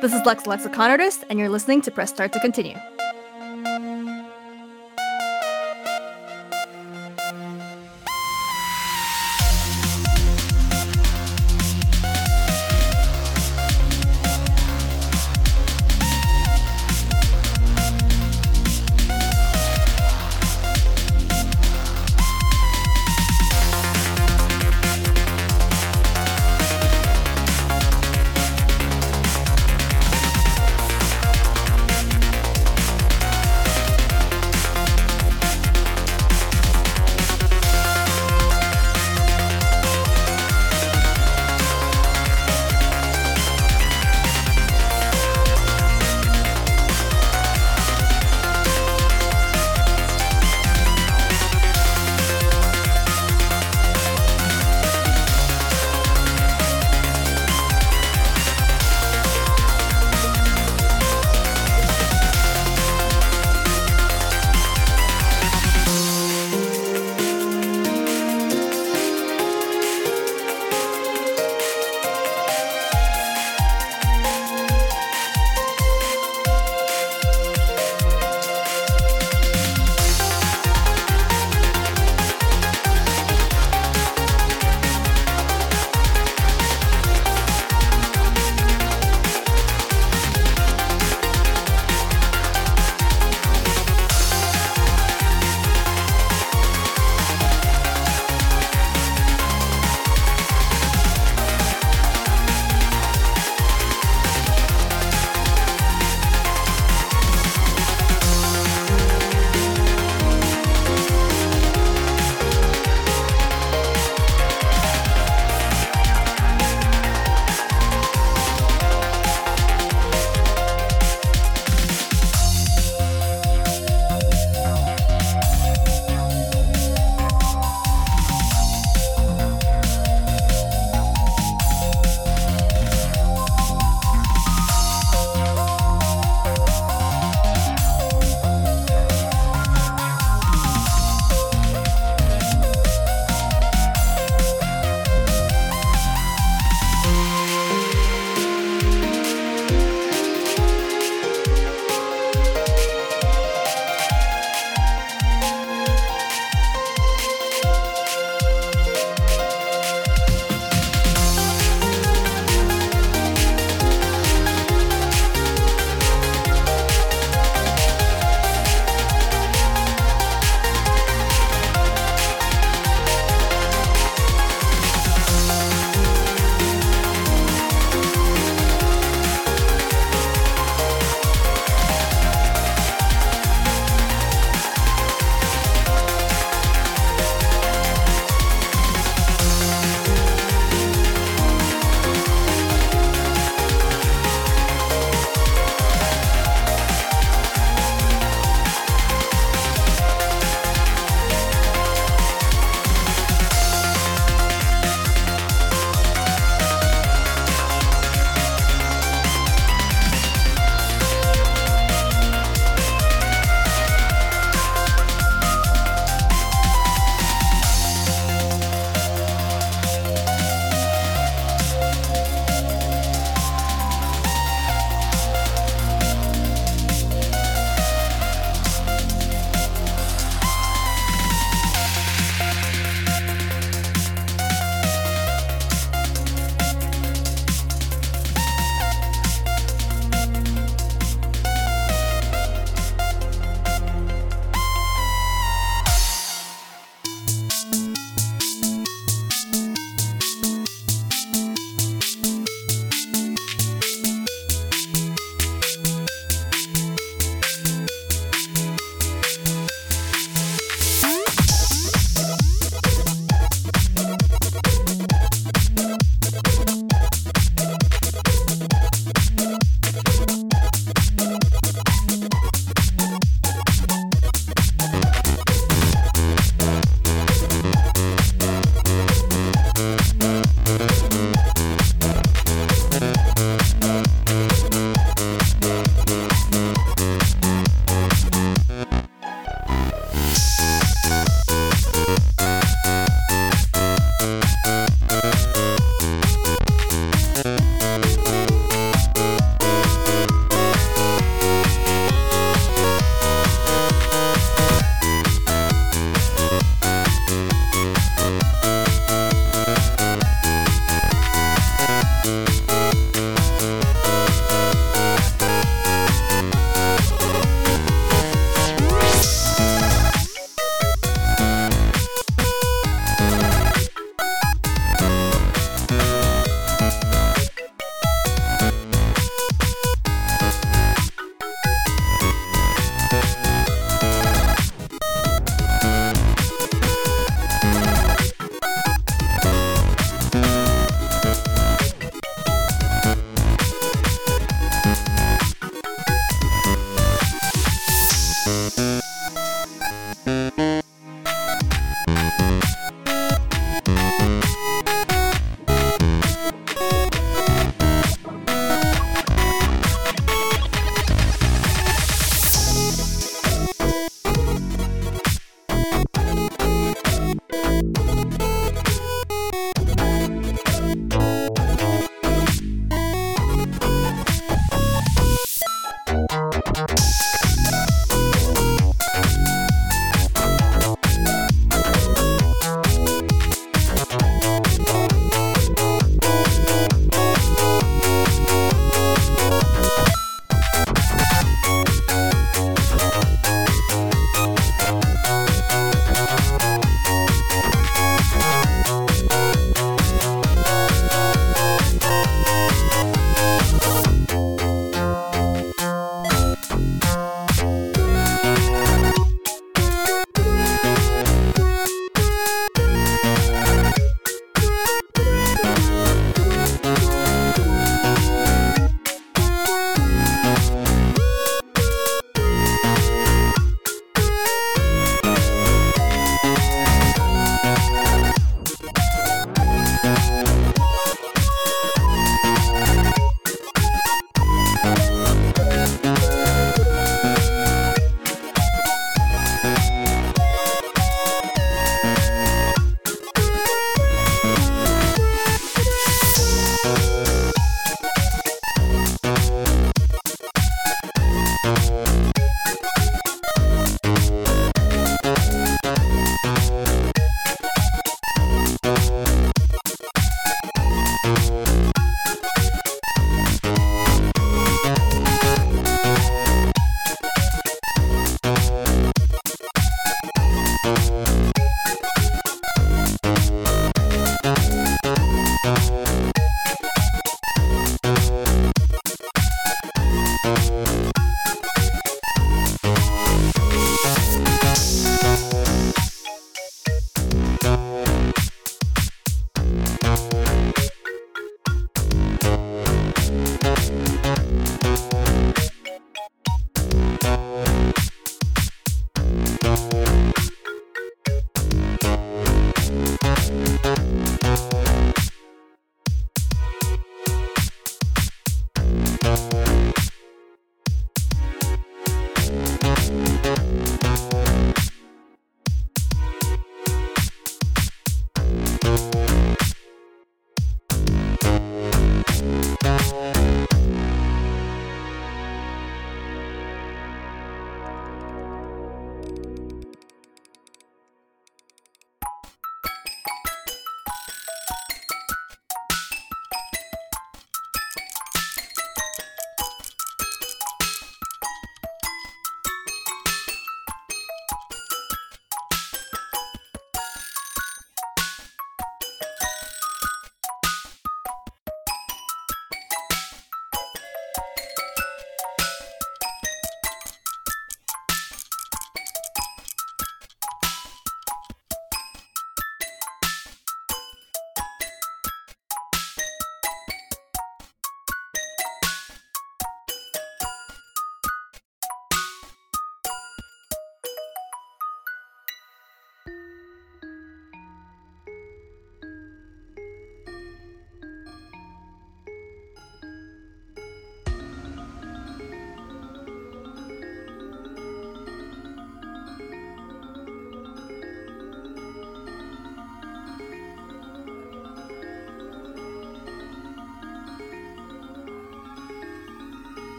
This is Lex Lexa Con Artist, and you're listening to Press Start to Continue.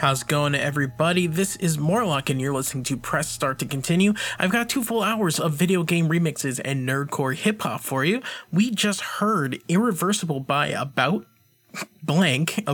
How's it going, everybody? This is Morlock, and you're listening to Press Start to Continue. I've got 2 full hours of video game remixes and nerdcore hip-hop for you. We just heard Irreversible by About Blank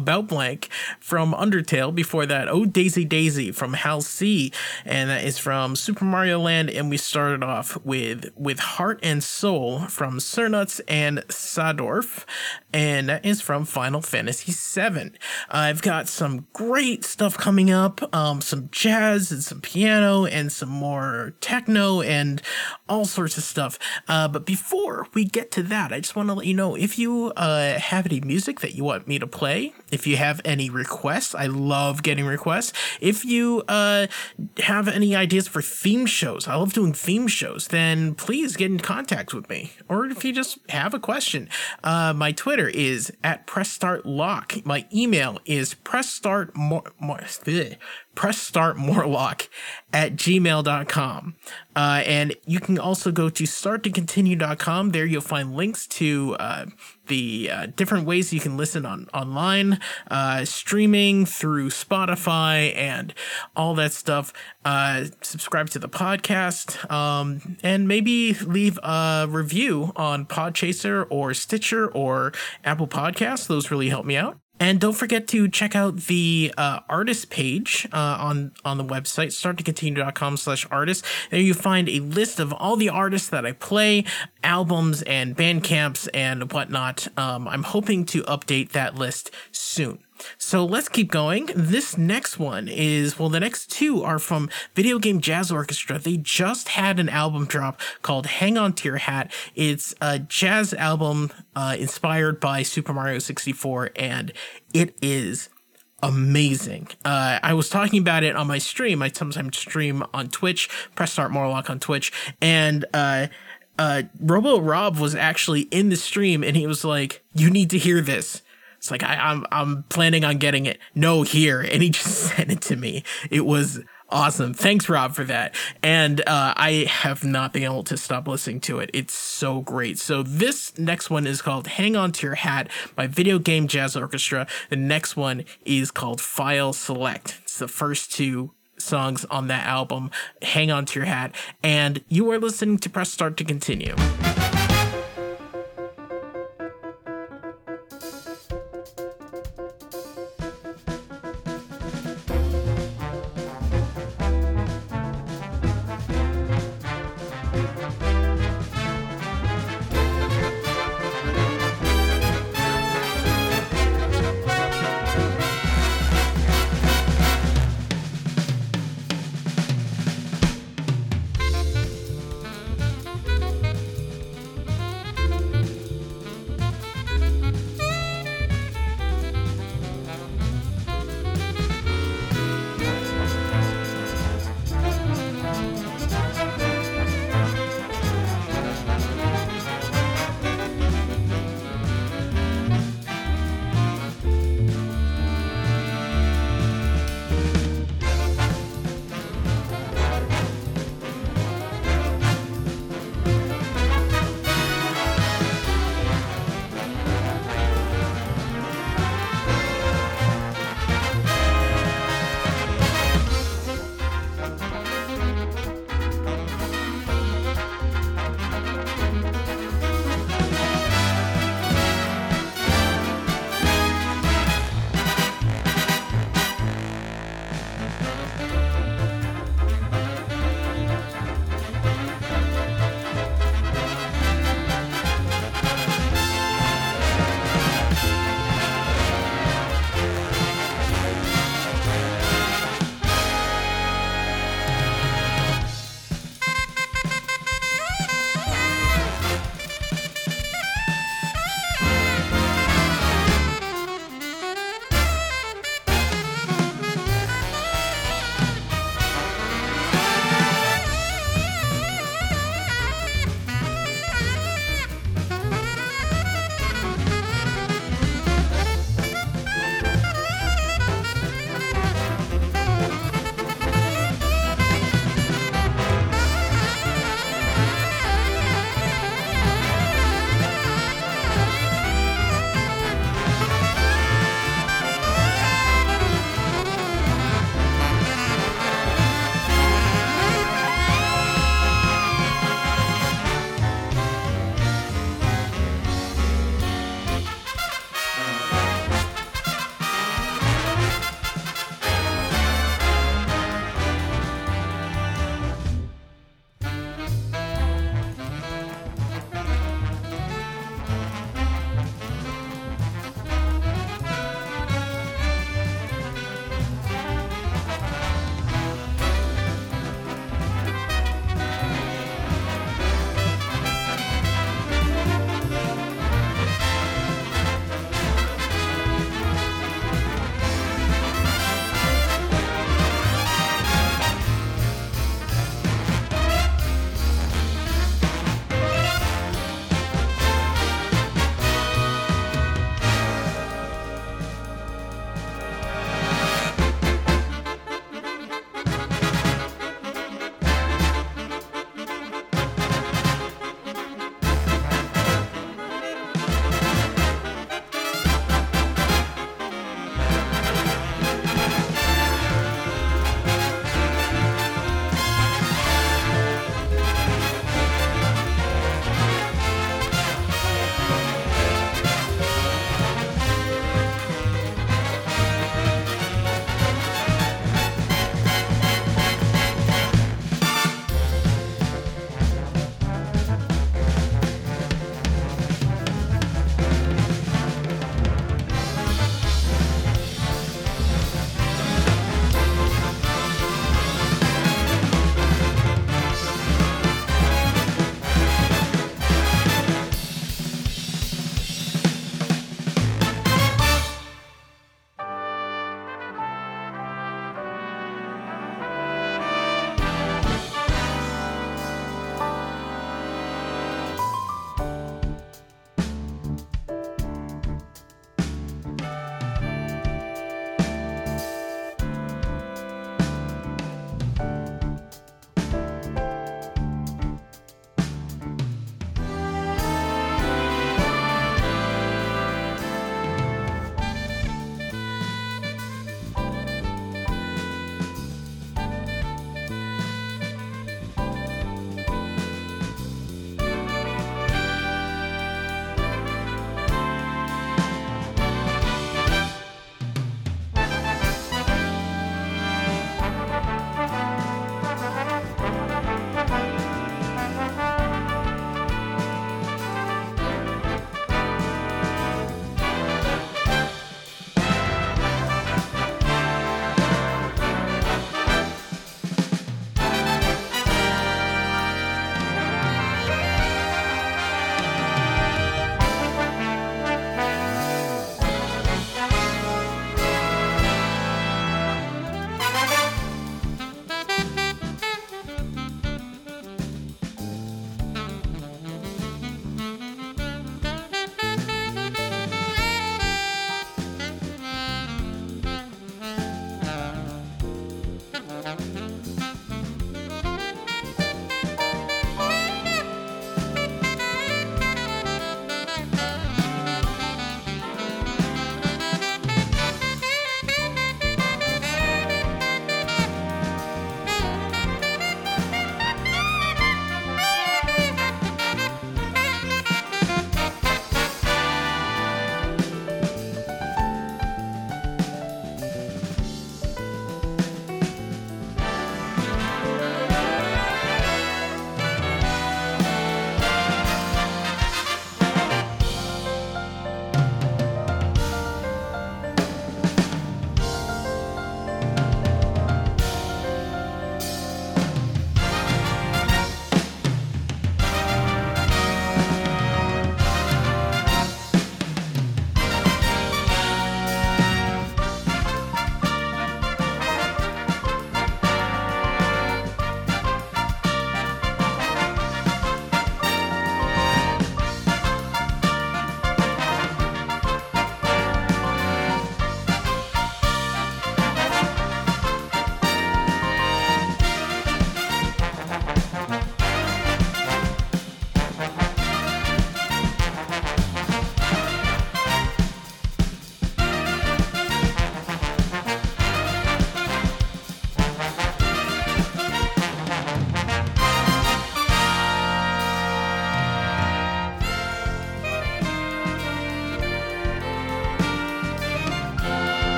from Undertale. Before that, Oh Daisy Daisy from Hal C, and that is from Super Mario Land. And we started off with Heart and Soul from Sernuts and Sadorf, and that is from Final Fantasy VII. I've got some great stuff coming up, some jazz and some piano and some more techno and all sorts of stuff. But before we get to that, I just want to let you know, if you have any music that you want me to play, if you have any requests, I love getting requests. If you have any ideas for theme shows, I love doing theme shows, then please get in contact with me. Or if you just have a question, my Twitter is at PressStartLock. My email is PressStartMorlock at gmail.com. And you can also go to starttocontinue.com. There you'll find links to the different ways you can listen online, streaming through Spotify and all that stuff. Subscribe to the podcast, and maybe leave a review on Podchaser or Stitcher or Apple Podcasts. Those really help me out. And don't forget to check out the artist page on the website, starttocontinue.com/artist. There you find a list of all the artists that I play, albums and band camps and whatnot. I'm hoping to update that list soon. So let's keep going. This next one is, well, the next 2 are from Video Game Jazz Orchestra. They just had an album drop called Hang On To Your Hat. It's a jazz album inspired by Super Mario 64, and it is amazing. I was talking about it on my stream. I sometimes stream on Twitch, Press Start Morlock on Twitch, and Robo Rob was actually in the stream, and he was like, "You need to hear this." It's like, I'm planning on getting it. No, here. And he just sent it to me. It was awesome. Thanks, Rob, for that. And I have not been able to stop listening to it. It's so great. So this next one is called Hang On To Your Hat by Video Game Jazz Orchestra. The next one is called File Select. It's the first 2 songs on that album, Hang On To Your Hat. And you are listening to Press Start to Continue.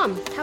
Mom, how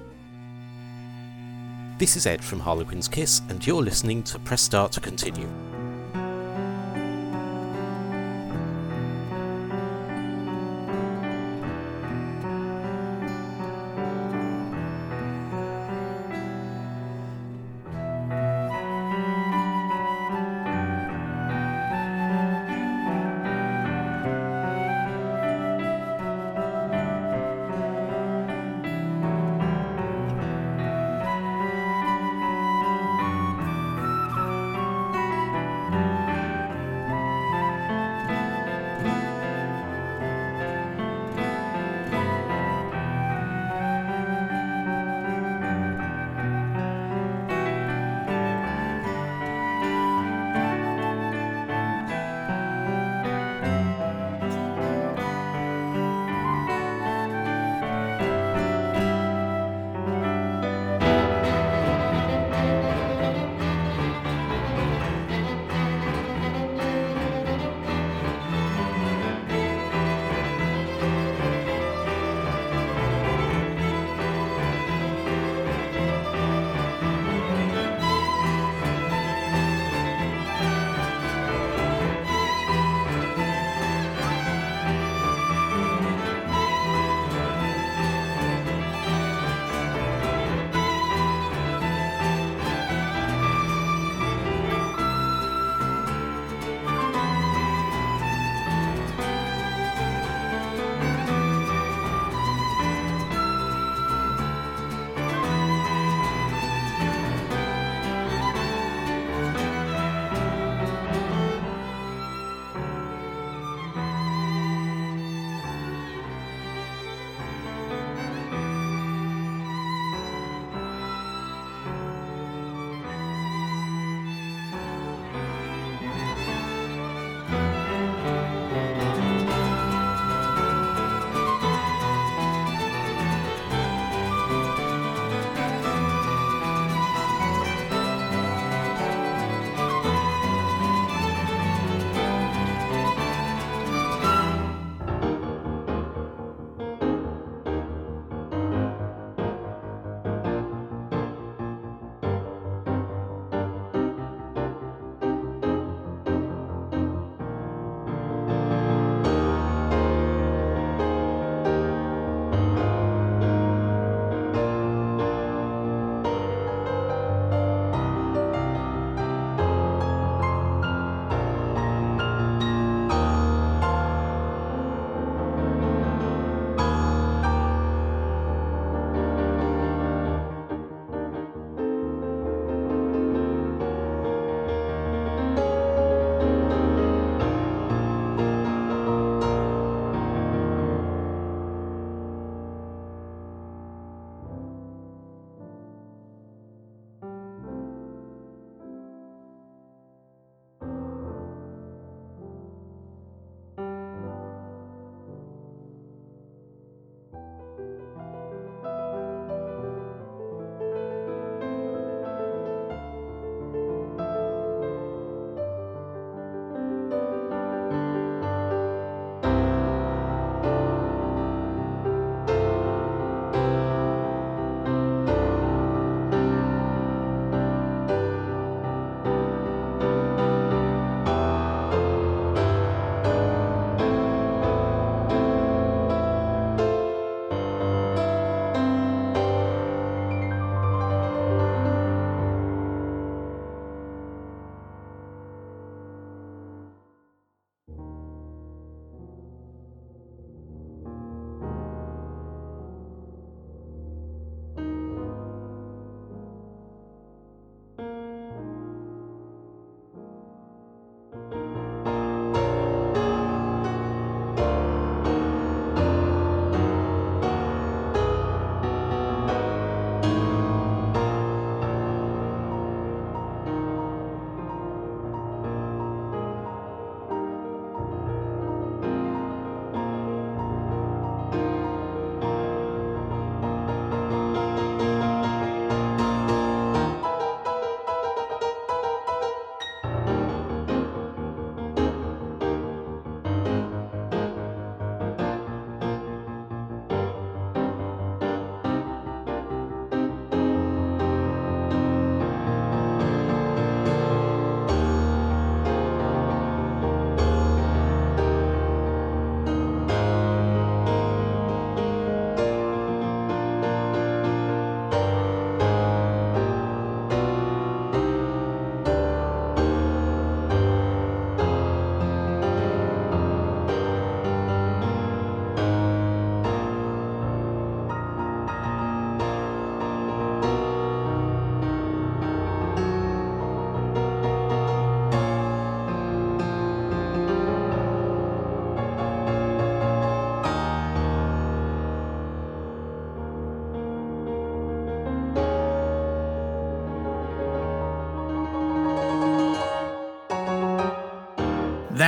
This is Ed from Harlequin's Kiss, and you're listening to Press Start to Continue.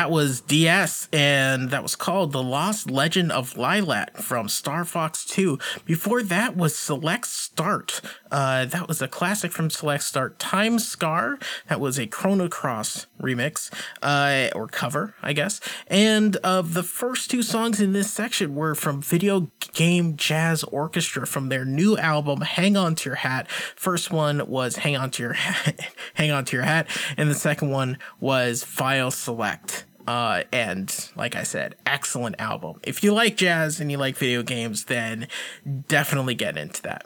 that was DS, and that was called The Lost Legend of Lilac from Star Fox 2. Before that was Select Start. That was a classic from Select Start. Time Scar, that was a Chrono Cross remix, or cover, I guess. And the first two songs in this section were from Video Game Jazz Orchestra from their new album, Hang On To Your Hat. First one was Hang On To Your Hat, Hang On To Your Hat, and the second one was File Select. And like I said, excellent album. If you like jazz and you like video games, then definitely get into that.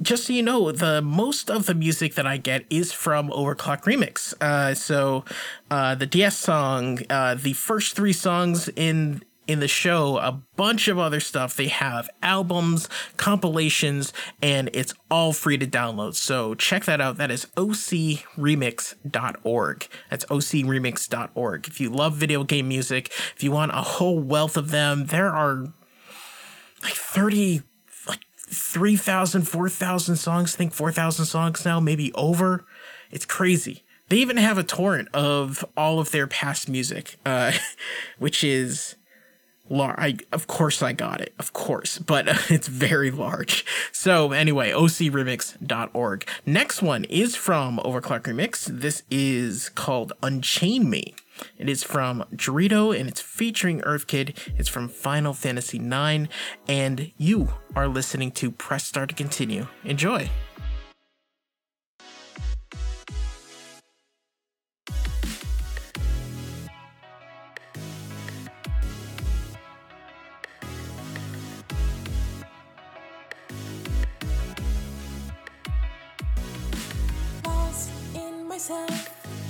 Just so you know, the most of the music that I get is from Overclocked ReMix. So the DS song, the first three songs in the show, a bunch of other stuff. They have albums, compilations, and it's all free to download. So check that out. That is ocremix.org. That's ocremix.org. If you love video game music, if you want a whole wealth of them, there are like 3,000, 4,000 songs. I think 4,000 songs now, maybe over. It's crazy. They even have a torrent of all of their past music, which is... Of course I got it, but it's very large. So anyway, ocremix.org. Next one is from Overclock Remix. This is called Unchain Me. It is from Dorito, and it's featuring Earth Kid. It's from Final Fantasy IX, and you are listening to Press Start to Continue. Enjoy.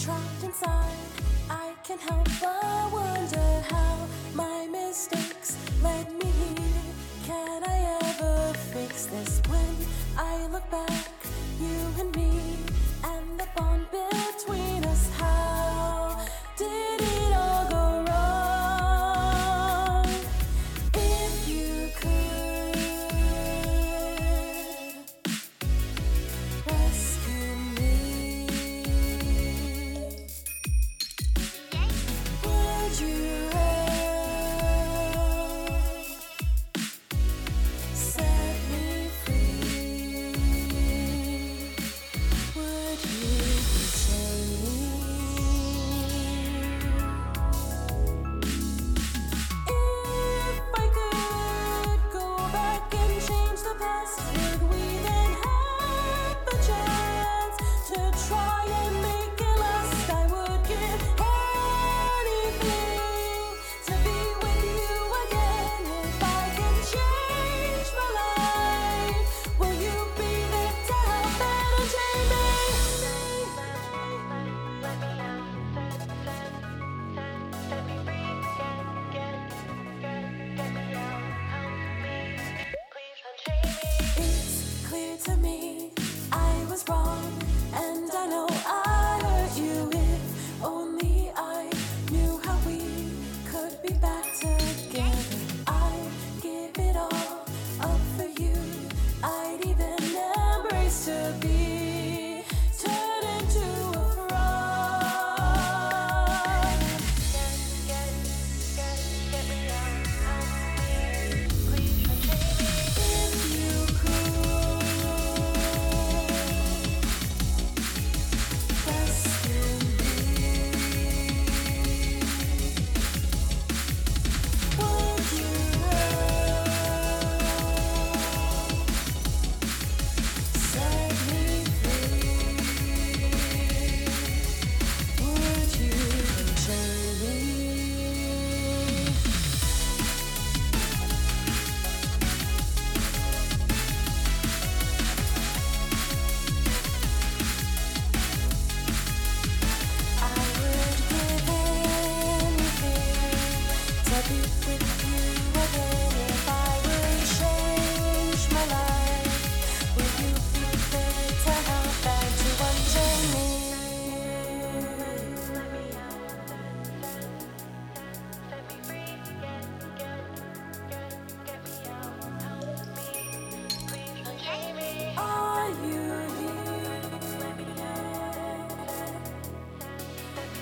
Trapped inside, I can't help but wonder how my mistakes led me here. Can I ever fix this? When I look back, you and me, and the bond between us, how did it all go wrong? If you could rescue me,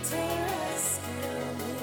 take rescue me.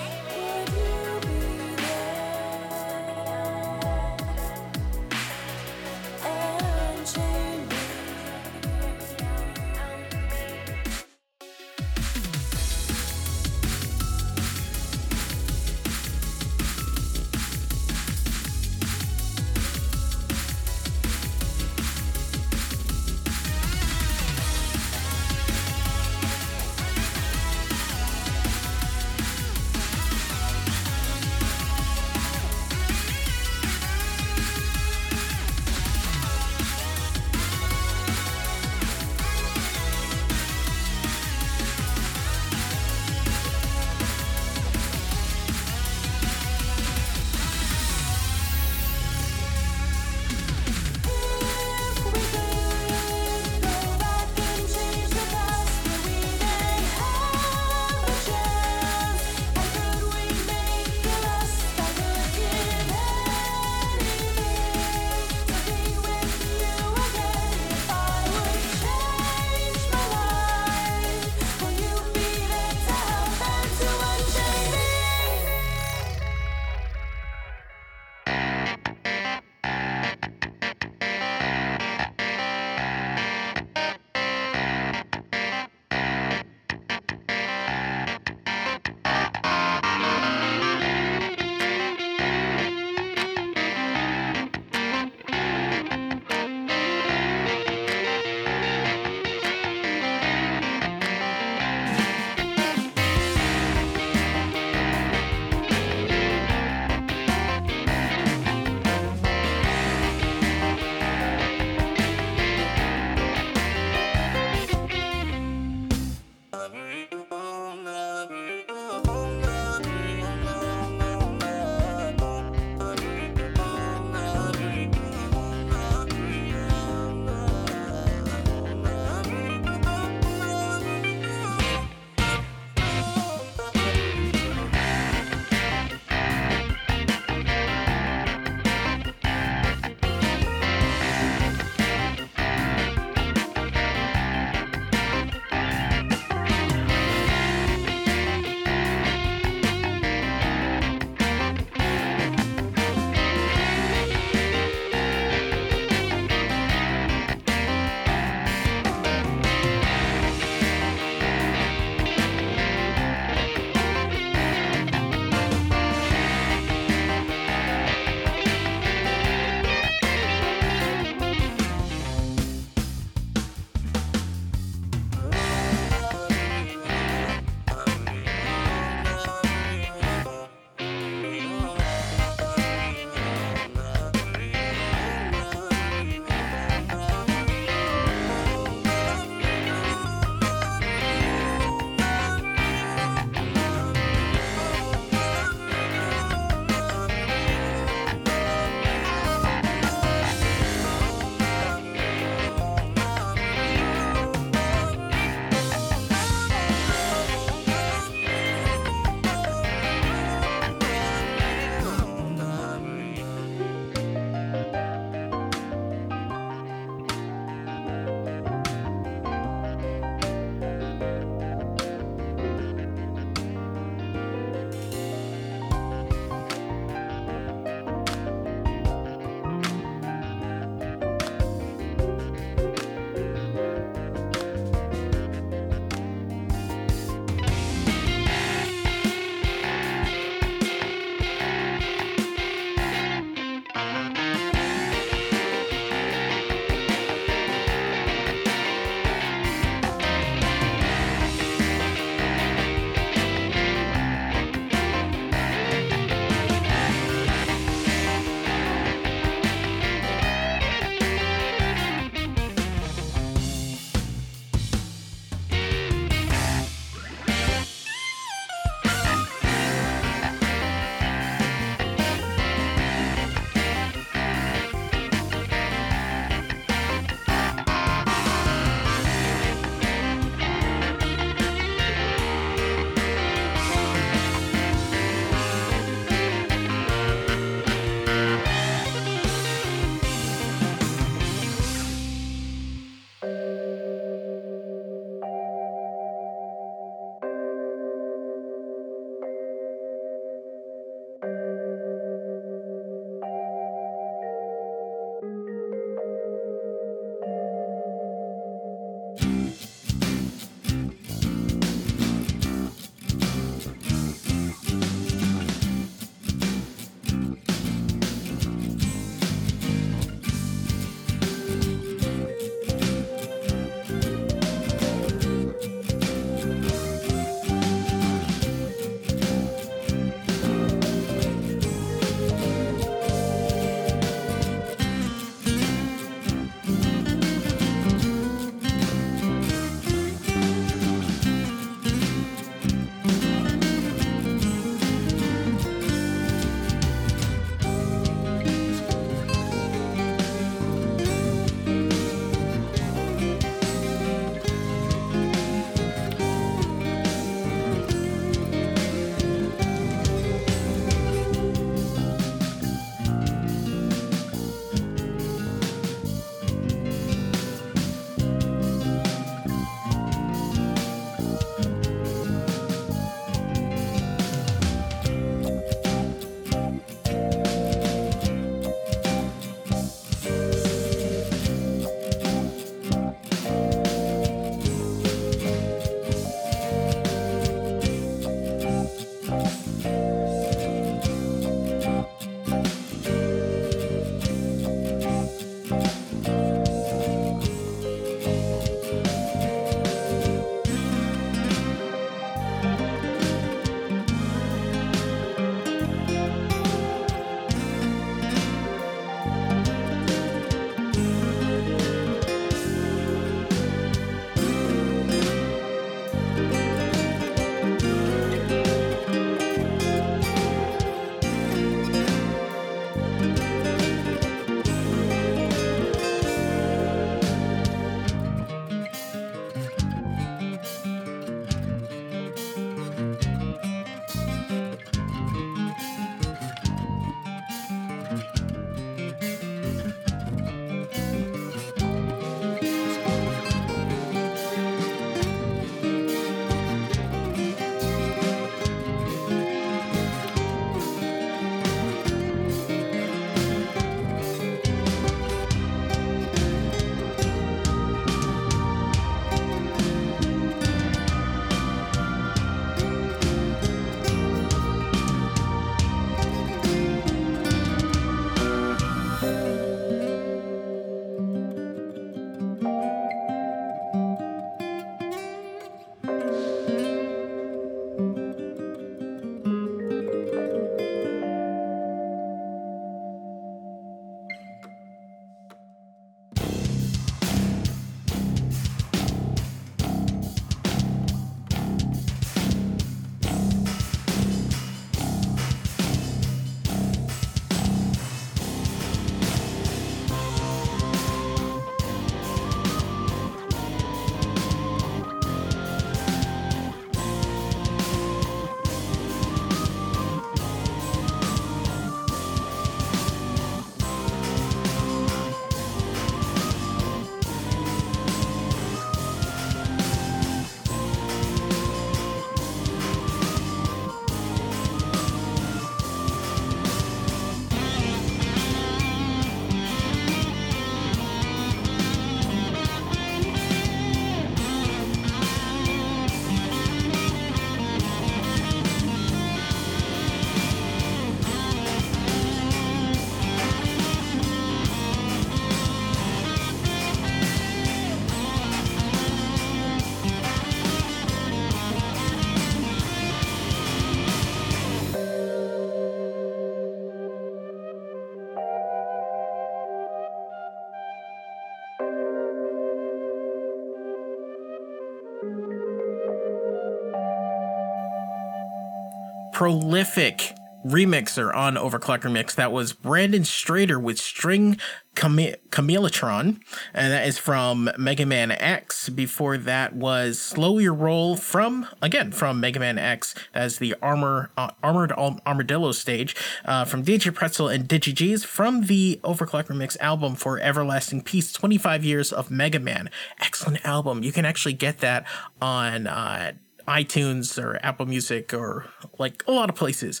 prolific remixer on Overclocked Remix. That was Brandon Strader with String Camelatron, and that is from Mega Man X. Before that was Slow Your Roll from Mega Man X. That's the Armored Armadillo stage from DJ Pretzel and DigiG's from the Overclock Remix album for Everlasting Peace, 25 Years of Mega Man. Excellent album. You can actually get that on iTunes or Apple Music or like a lot of places.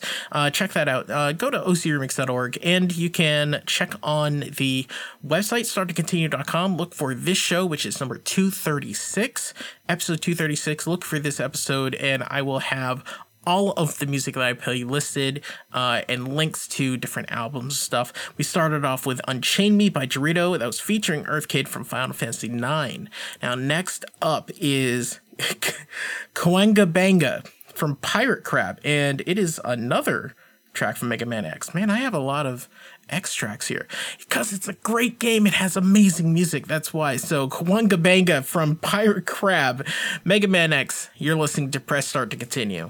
Check that out. Go to ocremix.org and you can check on the website starttocontinue.com. Look for this show, which is number 236, episode 236. Look for this episode and I will have all of the music that I play listed and links to different albums and stuff. We started off with Unchain Me by Dorito. That was featuring Earth Kid from Final Fantasy IX. Now next up is Coanga Banga from Pirate Crab, and it is another track from Mega Man X. Man, I have a lot of X tracks here because it's a great game. It has amazing music. That's why. So Coanga Banga from Pirate Crab, Mega Man X. You're listening to Press Start to Continue.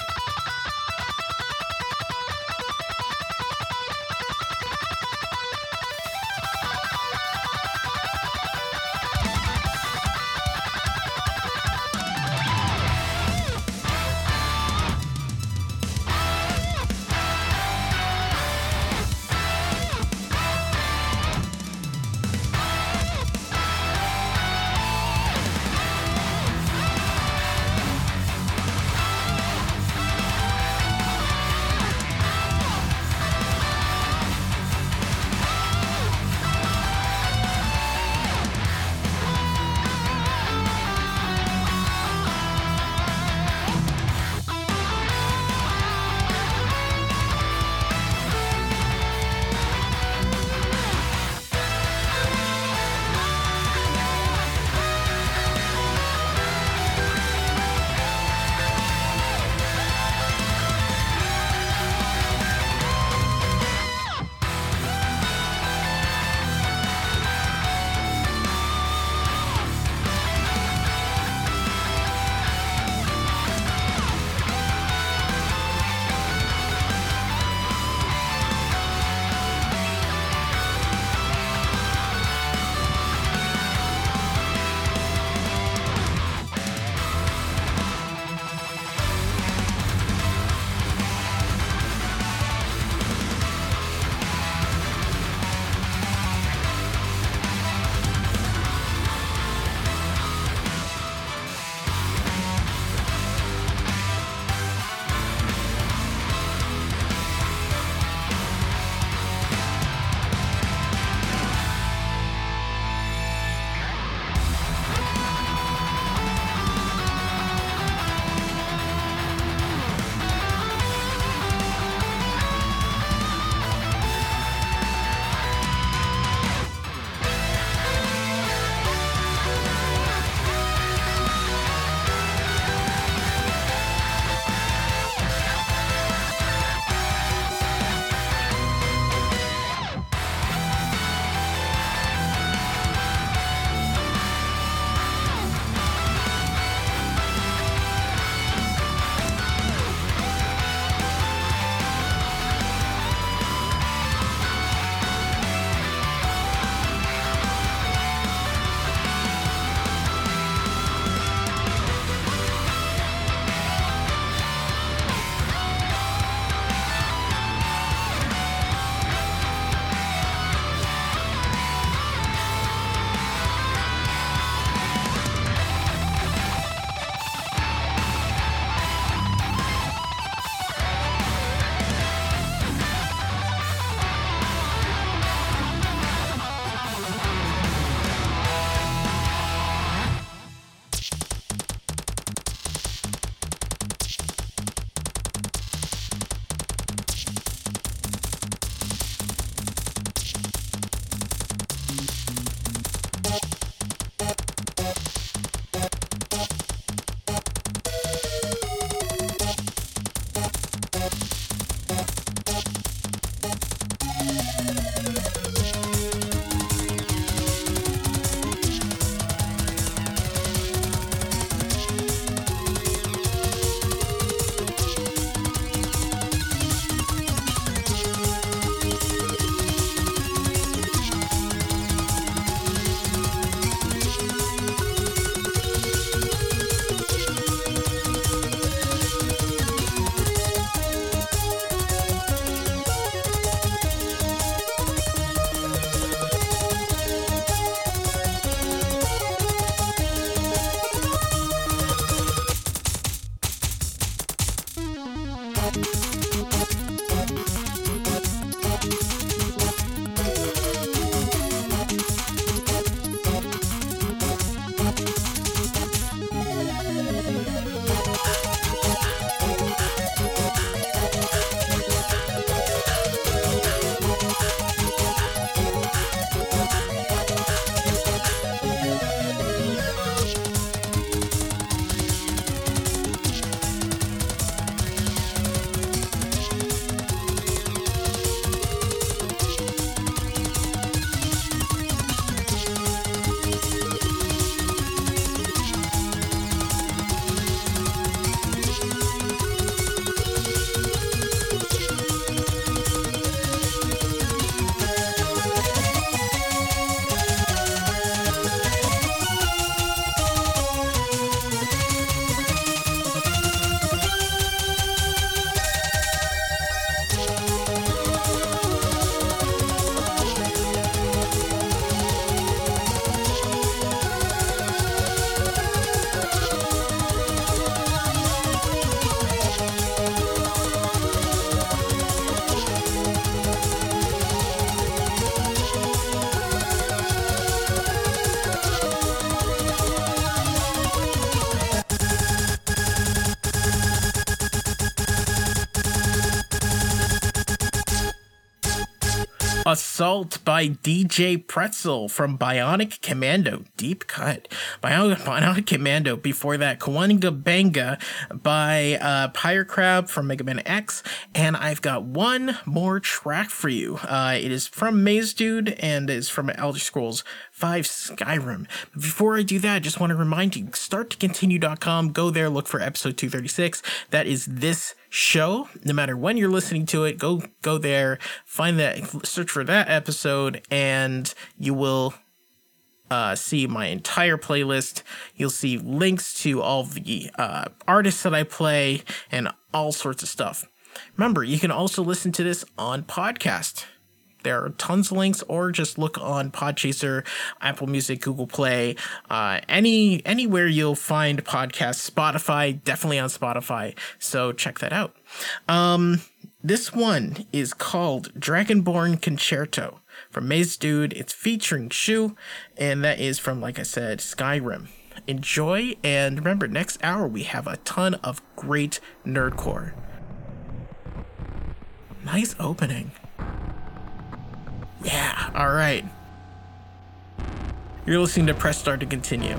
Assault by DJ Pretzel from Bionic Commando. Deep cut. Bionic Commando. Before that, Kwananga Banga by Pirate Crab from Mega Man X. And I've got one more track for you. It is from Mazedude and is from Elder Scrolls 5 Skyrim. Before I do that, I just want to remind you, starttocontinue.com. Go there, look for episode 236. That is this show. No matter when you're listening to it, go there, find that, search for that episode, and you will see my entire playlist. You'll see links to all the artists that I play and all sorts of stuff. Remember, you can also listen to this on podcast. There are tons of links, or just look on Podchaser, Apple Music, Google Play, anywhere you'll find podcasts. Spotify, definitely on Spotify, so check that out. This one is called Dragonborn Concerto from Mazedude. It's featuring Shu, and that is from, like I said, Skyrim. Enjoy, and remember, next hour we have a ton of great nerdcore. Nice opening. Yeah, all right. You're listening to Press Start to Continue.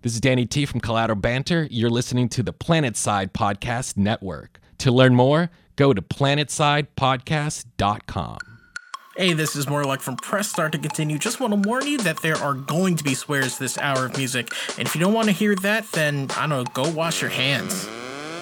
This is Danny T from Colado Banter. You're listening to the Planetside Podcast Network. To learn more, go to PlanetSidePodcast.com. Hey, this is Morlock from Press Start to Continue. Just want to warn you that there are going to be swears this hour of music. And if you don't want to hear that, then, I don't know, go wash your hands.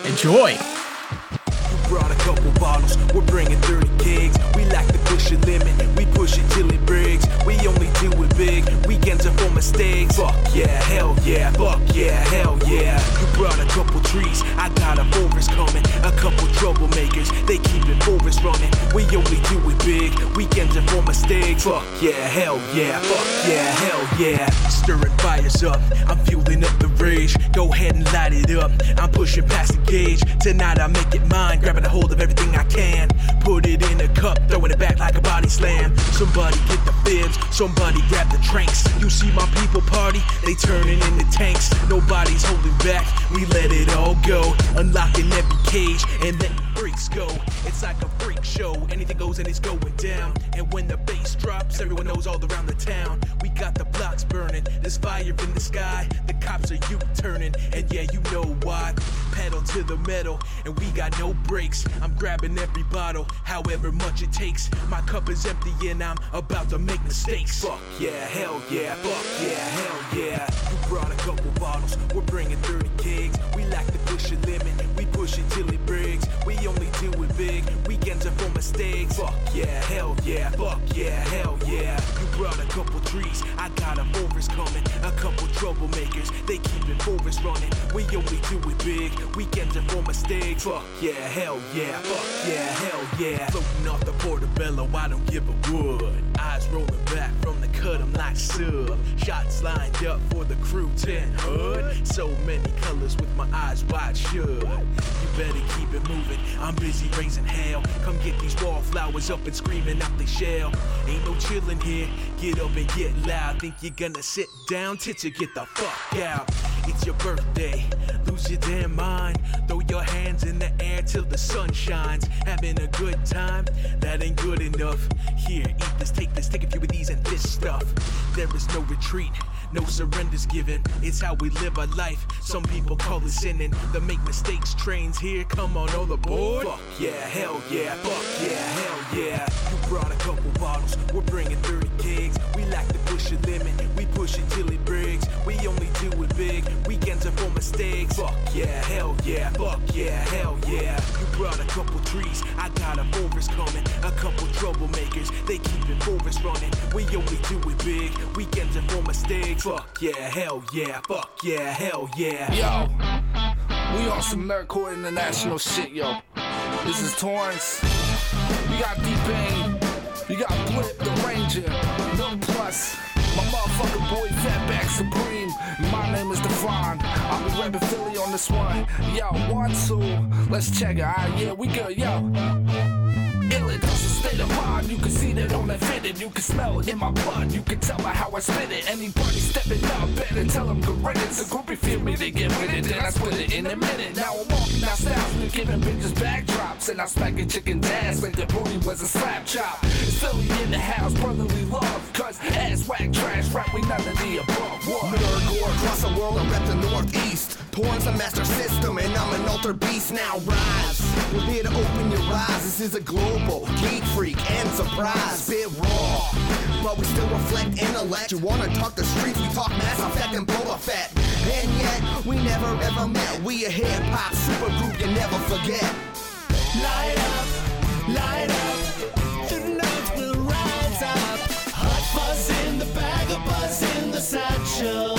Enjoy! You brought a couple bottles, we're bringing 30 gigs. We like to push a limit, we push it till it breaks. We only do it big, weekends are for mistakes. Fuck yeah, hell yeah, fuck yeah, hell yeah. You brought a couple trees, I got a forest coming. A couple troublemakers, they keep it forest running. We only do it big, weekends are for mistakes. Fuck yeah, hell yeah, fuck yeah, hell yeah. Stirring fires up, I'm fueling up the rage. Go ahead and light it up, I'm pushing past the gauge. Tonight I make it mine, grabbing a hold of everything I can. Put it in a cup, throwing it back like a body slam. Somebody get the fibs, somebody grab the tranks. You see my people party, they turning into tanks. Nobody's holding back, we let it all go. Unlocking every cage and letting freaks go. It's like a freak show, anything goes and it's going down. And when the bass drops, everyone knows all around the town. We got the blocks burning, there's fire in the sky. The cops are U-turning, and yeah, you know why. Pedal to the metal, and we got no breaks. I'm grabbing every bottle, however much it takes. My cup is empty and I'm about to make mistakes. Fuck yeah, hell yeah, fuck yeah, hell yeah. You brought a couple bottles, we're bringing 30 gigs. We like to push a limit, we push it till it breaks. We only do it big, weekends are for mistakes. Fuck yeah, hell yeah, fuck yeah, hell yeah. You brought a couple trees, I got a forest coming. A couple troublemakers, they keep it forest running. We only do it big, weekends are for mistakes. Fuck yeah, hell yeah, fuck yeah, hell yeah. Floating off the portobello, I don't give a wood. Eyes rolling back from the cut, I'm like sub. Shots lined up for the crew, 10 hood. So many colors with my eyes wide shut. You better keep it moving, I'm busy raising hell. Come get these wallflowers up and screaming out the shell. Ain't no chillin' here, get up and get loud. Think you're gonna sit down, Titcher, get the fuck out. It's your birthday, lose your damn mind. Throw your hands in the air till the sun shines. Having a good time, that ain't good enough. Here, eat this, take a few of these and this stuff. There is no retreat, no surrenders given. It's how we live our life, some people call it sinning. The make mistakes trains here, come on all aboard. Fuck yeah, hell yeah, fuck yeah, hell yeah. You brought a couple bottles, we're bringing 30 gigs. We like to push a limit, we push it till it breaks. We only do it big, weekends are for mistakes. Fuck yeah, hell yeah, fuck yeah, hell yeah. You brought a couple trees, I got a forest coming. A couple troublemakers, they keep it forest running. We only do it big, weekends are for mistakes. Fuck yeah, hell yeah, fuck yeah, hell yeah. Yo, we on some nerdcore international shit, yo. This is Torrance. We got D-Bane. You got Blip the Ranger. None plus. My motherfucking boy Fatback Supreme. My name is Devon. I'll be rapping Philly on this one. Yo, 1, 2. Let's check it. Alright, yeah, we good, yo. Ill, that's the state of mind. You can see that on that fitted. You can smell it in my blood. You can tell by how I spit it. Anybody stepping up, better tell them good riddance. The groupie feel me, they get with it. Then I split it in a minute. Now I'm walking out south, been giving bitches backdrops. And I smack a chicken's ass like the booty was a slap chop. It's Philly in the house, brotherly love. Cause ass whack trash, right? We none of the above. What? Nerdcore across the world, I rep the Northeast. Porn's a master system, and I'm an altered beast. Now rise, we're here to open your eyes. This is a global geek freak and surprise. Bit raw, but we still reflect intellect. You wanna talk the streets, we talk Mass Effect and Boba Fett. And yet, we never ever met. We a hip-hop supergroup you never forget. Light up, light up, the night will rise up. Hot fuzz in the bag, a buzz in the satchel.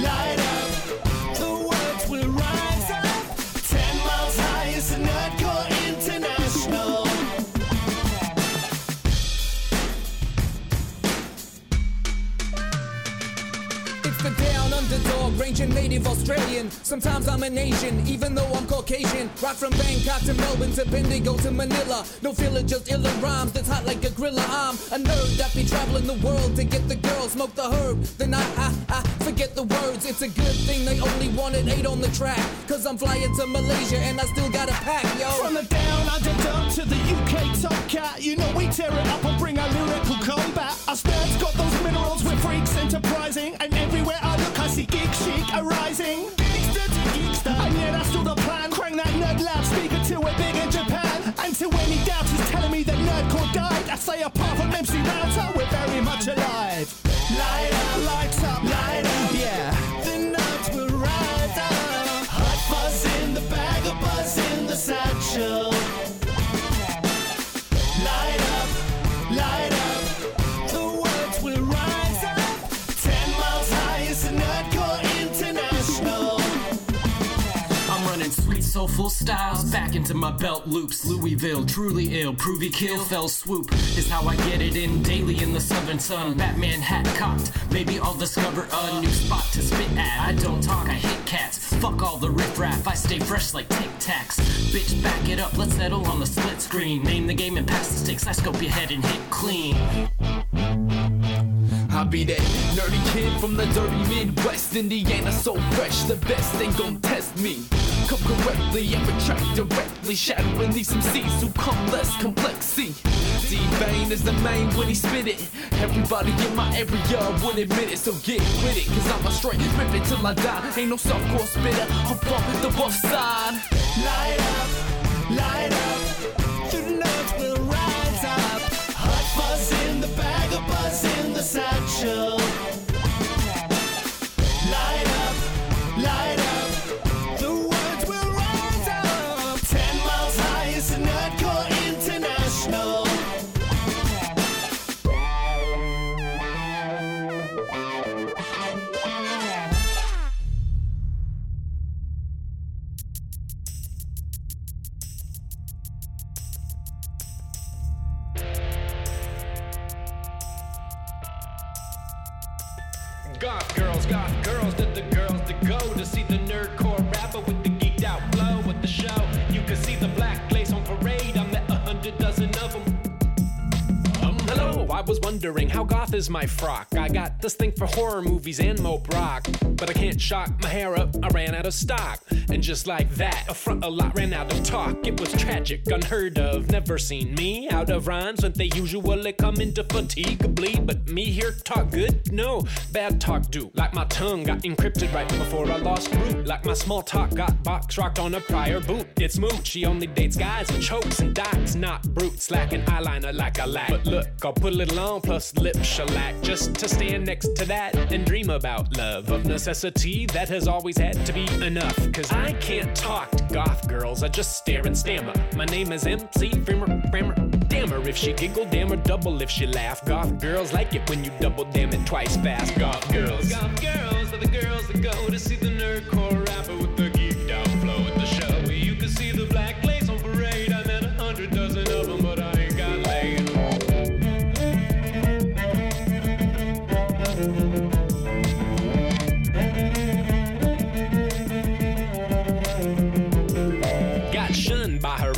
Light up, the world will rise up. 10 miles high is Nerdcore International. It's the down underdog. Ranging native Australian, sometimes I'm an Asian, even though I'm Caucasian. Rock from Bangkok to Melbourne to Bendigo to Manila. No filler, just iller rhymes that's hot like a griller. I'm a nerd that be traveling the world to get the girls, smoke the herb. Then I forget the words. It's a good thing they only wanted 8 on the track, cause I'm flying to Malaysia and I still got a pack, yo. From the down under dump to the UK top cat, you know we tear it up and bring our lyrical combat. Our spirits got those minerals, we're freaks enterprising, and everywhere I look I see geek chic arising. Geekster, and yeah, that's still the plan. Crank that nerd loudspeaker till we're big in Japan. Until any doubt is telling me that nerdcore died, I say apart from MC Router, we're very much alive. Light up, lights up, light up, yeah. The nerds will rise up. Hot buzz in the bag, a buzz in the satchel. Light up, the words will rise up. 10 miles high, it's a Nerdcore International. I'm running sweet soulful styles back into my belt loops. Louisville, truly ill, Provy kill, fell swoop is how I get it in daily in the southern sun. Batman hat cocked, maybe I'll discover a new spot to spit at. I don't talk, I hit cats. Fuck all the riffraff, I stay fresh like Tic Tacs. Bitch, back it up, let's settle on the split screen. Name the game and pass the sticks, I scope your head and hit clean. I be that nerdy kid from the dirty Midwest. Indiana so fresh, the best ain't gon' test me. Come correctly and retract directly, shadowing these MCs who come less complexity. D-Bane is the main when he spit it. Everybody in my area would admit it, so get with it, cause I'm a straight rip it till I die. Ain't no softcore spitter, I'm bumping the buff side. Light up, the nerds will rise up. Hot buzz in the bag, a buzz in the satchel. Light up, Goth girls did the girls to go to see the nerdcore rapper with the geeked out flow at the show. You can see the black lace on parade. I met 100 dozen of them. Hello, I was wondering how goth is my frock. I got this thing for horror movies and mope rock, but I can't shock my hair up, I ran out of stock. And just like that, a front a lot ran out of talk. It was tragic, unheard of, never seen me. Out of rhymes when they usually come into fatigably. But me here talk good? No, bad talk do. Like my tongue got encrypted right before I lost root. Like my small talk got box rocked on a prior boot. It's moot, she only dates guys and chokes and docks, not brutes. Lacking eyeliner like I lack. But look, I'll put a little on plus lip shellac just to stand next to that and dream about love. Of necessity, that has always had to be enough. Cause I can't talk to goth girls, I just stare and stammer. My name is MC Framer, dammer. If she giggle, damn her, double if she laugh. Goth girls like it when you double damn it twice fast. Goth girls are the girls that go to see the nerdcore rapper with the geeked out flow at the show. You can see the black lace on parade. I met 100 dozen of them, but I ain't got laid.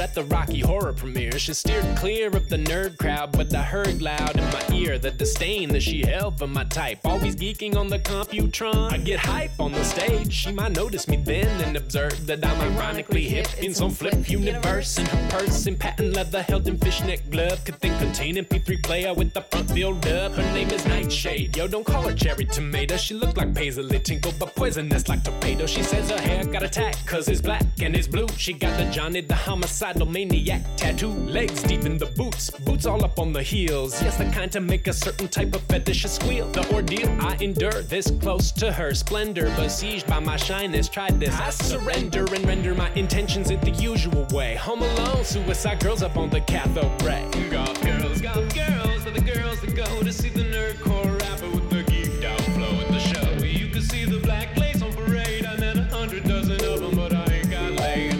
At the Rocky Horror premiere, she steered clear of the nerd crowd, but I heard loud in my ear the disdain that she held for my type. Always geeking on the Computron, I get hype on the stage. She might notice me then and observe that I'm ironically hip in some flip universe. In her purse and patent leather held in fishnet glove, could think contain MP3 player with the front filled up. Her name is Nightshade, yo don't call her cherry tomato. She looked like Paisley Tinkle but poisonous like Torpedo. She says her hair got attacked cause it's black and it's blue. She got the Johnny the Homicide maniac tattoo, legs deep in the boots all up on the heels. Yes, the kind to make a certain type of fetish squeal. The ordeal I endure, this close to her splendor, besieged by my shyness. Tried this, I surrender and render my intentions in the usual way. Home alone, suicide girls up on the cathode ray. Goth girls are the girls that go to see the nerdcore rapper with the geeked out flow at the show. You can see the black lace on parade. I met 100 dozen of them, but I ain't got laid.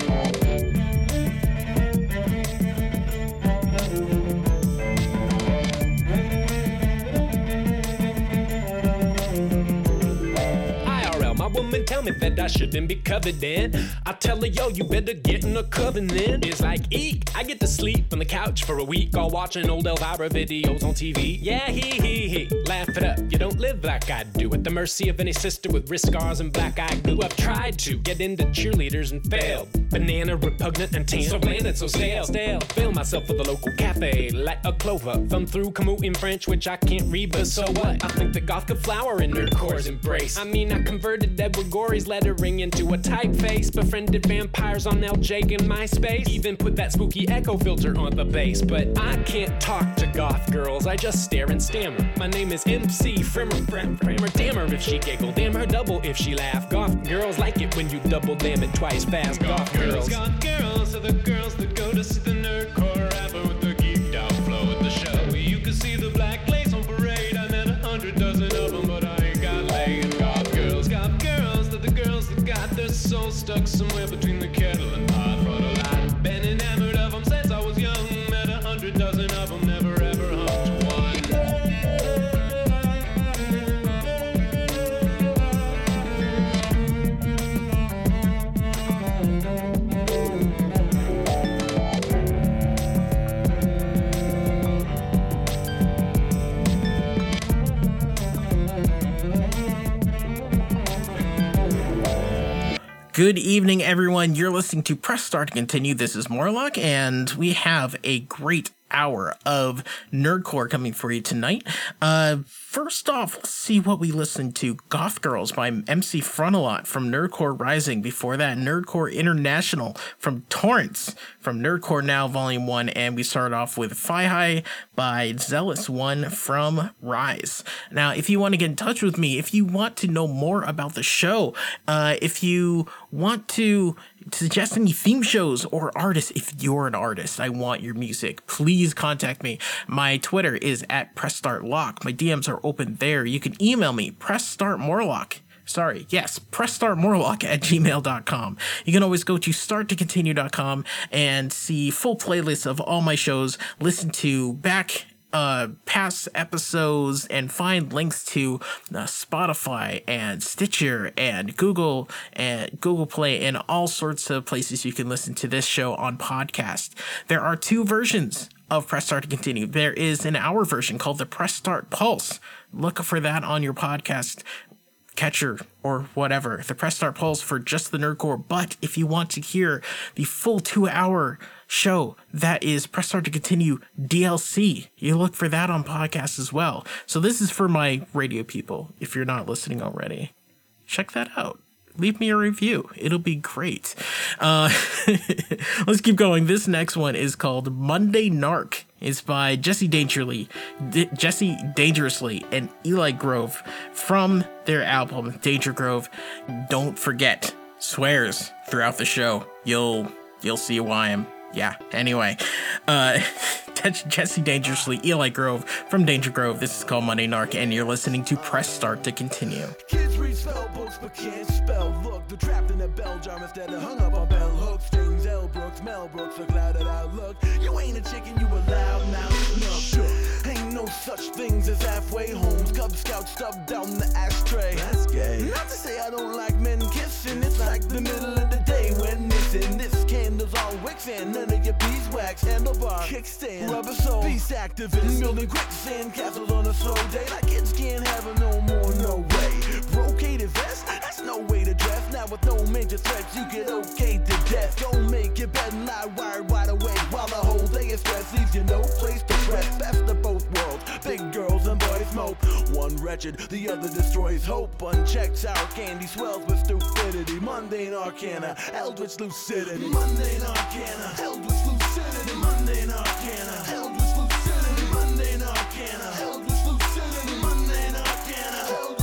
tell me that I shouldn't be covered in. I tell her, yo, you better get in a covenant. It's like, eek, I get to sleep on the couch for a week, all watching old Elvira videos on TV. Yeah, he, laugh it up, you don't live like I do. At the mercy of any sister with wrist scars and black eye glue. I've tried to get into cheerleaders and failed. Banana repugnant and tan, so bland and so stale. Fill myself for the local cafe like a clover. Thumb through Camus in French, which I can't read, but so what? I think the goth could flower in nerdcore's embrace. I mean, I converted Edward Gorey's lettering into a typeface, befriended vampires on LJ and MySpace, even put that spooky echo filter on the bass. But I can't talk to goth girls, I just stare and stammer. My name is MC Frammer, damn her if she giggled, damn her double if she laughed. Goth girls like it when you double damn it twice fast. Goth girls. Goth girls are the girls that go to see the nerdcore rapper with the geeked out flow at the show. You can see the black lace on parade. I met 100 dozen of them, but I ain't got laid. Goth girls. Goth girls are the girls that got their soul stuck somewhere between the kettle and pot for the lot. Been enamored of them since I was young. Met 100 dozen of them, never ever hung. Good evening, everyone. You're listening to Press Start to Continue. This is Morlock, and we have a great hour of nerdcore coming for you tonight. First off, let's see what we listened to. Goth Girls by MC Frontalot from Nerdcore Rising. Before that, Nerdcore International from Torrance from Nerdcore Now Volume 1. And we started off with Fi Hi by Zealous One from Rise. Now, if you want to get in touch with me, if you want to know more about the show, if you want to suggest any theme shows or artists, if you're an artist, I want your music, please contact me. My Twitter is at PressStartLock. My DMs are open there. You can email me, PressStartMorlock. Sorry, yes, PressStartMorlock at gmail.com. You can always go to starttocontinue.com and see full playlists of all my shows, listen to back past episodes, and find links to Spotify and Stitcher and Google Play and all sorts of places you can listen to this show on podcast. There are two versions of Press Start to Continue. There is an hour version called the Press Start Pulse. Look for that on your podcast catcher or whatever. The Press Start Pulse for just the nerdcore. But if you want to hear the full 2-hour show, that is Press Start to Continue DLC. You look for that on podcasts as well. So this is for my radio people. If you're not listening already, check that out. Leave me a review. It'll be great. Let's keep going. This next one is called Monday Narc. It's by Jesse Dangerously and Eli Grove from their album Danger Grove. Don't forget, swears throughout the show. You'll see why I'm... yeah, anyway, Jesse Dangerously, Eli Grove from Danger Grove. This is called Monday Narc, and you're listening to Press Start to Continue. Kids read spell books but can't spell. Look, they're trapped in a bell jar instead of hung up on bell hooks. Things L. Brooks, Mel Brooks, look loud at our look. You ain't a chicken, you a loud mouth nut. Sure. Ain't no such things as halfway homes. Cub Scouts stubbed down the ashtray. That's gay. Not to say I don't like men kissing. It's like the middle of the day when missing this. Candles all wicks and none of your beeswax. Handlebar, kickstand, rubber soul, peace activists, building quicksand castles on a slow day. Like kids can't have it no more, no way. Brocaded vest, that's no way to dress. Now with no major threats, you get okay to death. Don't make it bed and lie wired wide awake while the whole day is stress. Leaves you no place to rest. Best of both worlds, big girls and boys mope. One wretched, the other destroys hope. Unchecked, sour candy swells with stupidity. Mundane arcana, eldritch lucidity. Mundane arcana, eldritch lucidity. Mundane arcana, eldritch lucidity. Mundane arcana, eldritch lucidity. Mundane arcana, eldritch lucidity.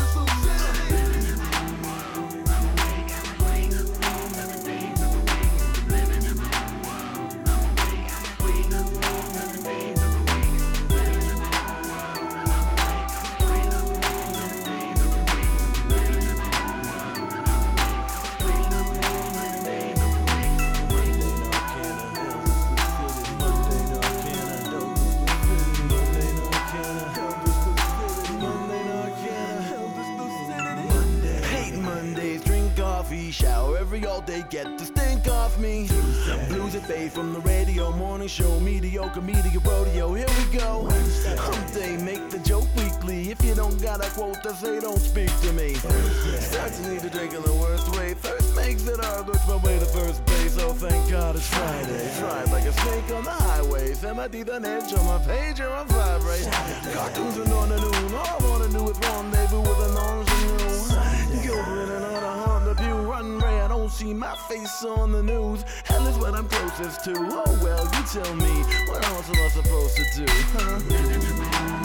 TV shower every all day, get this stink off me. Tuesday. Blues at bay from the radio, morning show, mediocre media rodeo, here we go. Wednesday. Hump day, make the joke weekly. If you don't got a quote to say, don't speak to me. Starts to need a drink in the worst way. Thirst makes it hard, works my way to first base. Oh, thank God it's Friday. Fried like a snake on the highways. Am I teeth an edge on my pager? I'm vibrate. Saturday. Cartoons are on the noon. All I wanna do is rendezvous with an ingenue. Gilded and on a Honda Pew. Run Ray, I don't see my face on the news. Hell is what I'm closest to. Oh well, you tell me what else am I supposed to do? Huh?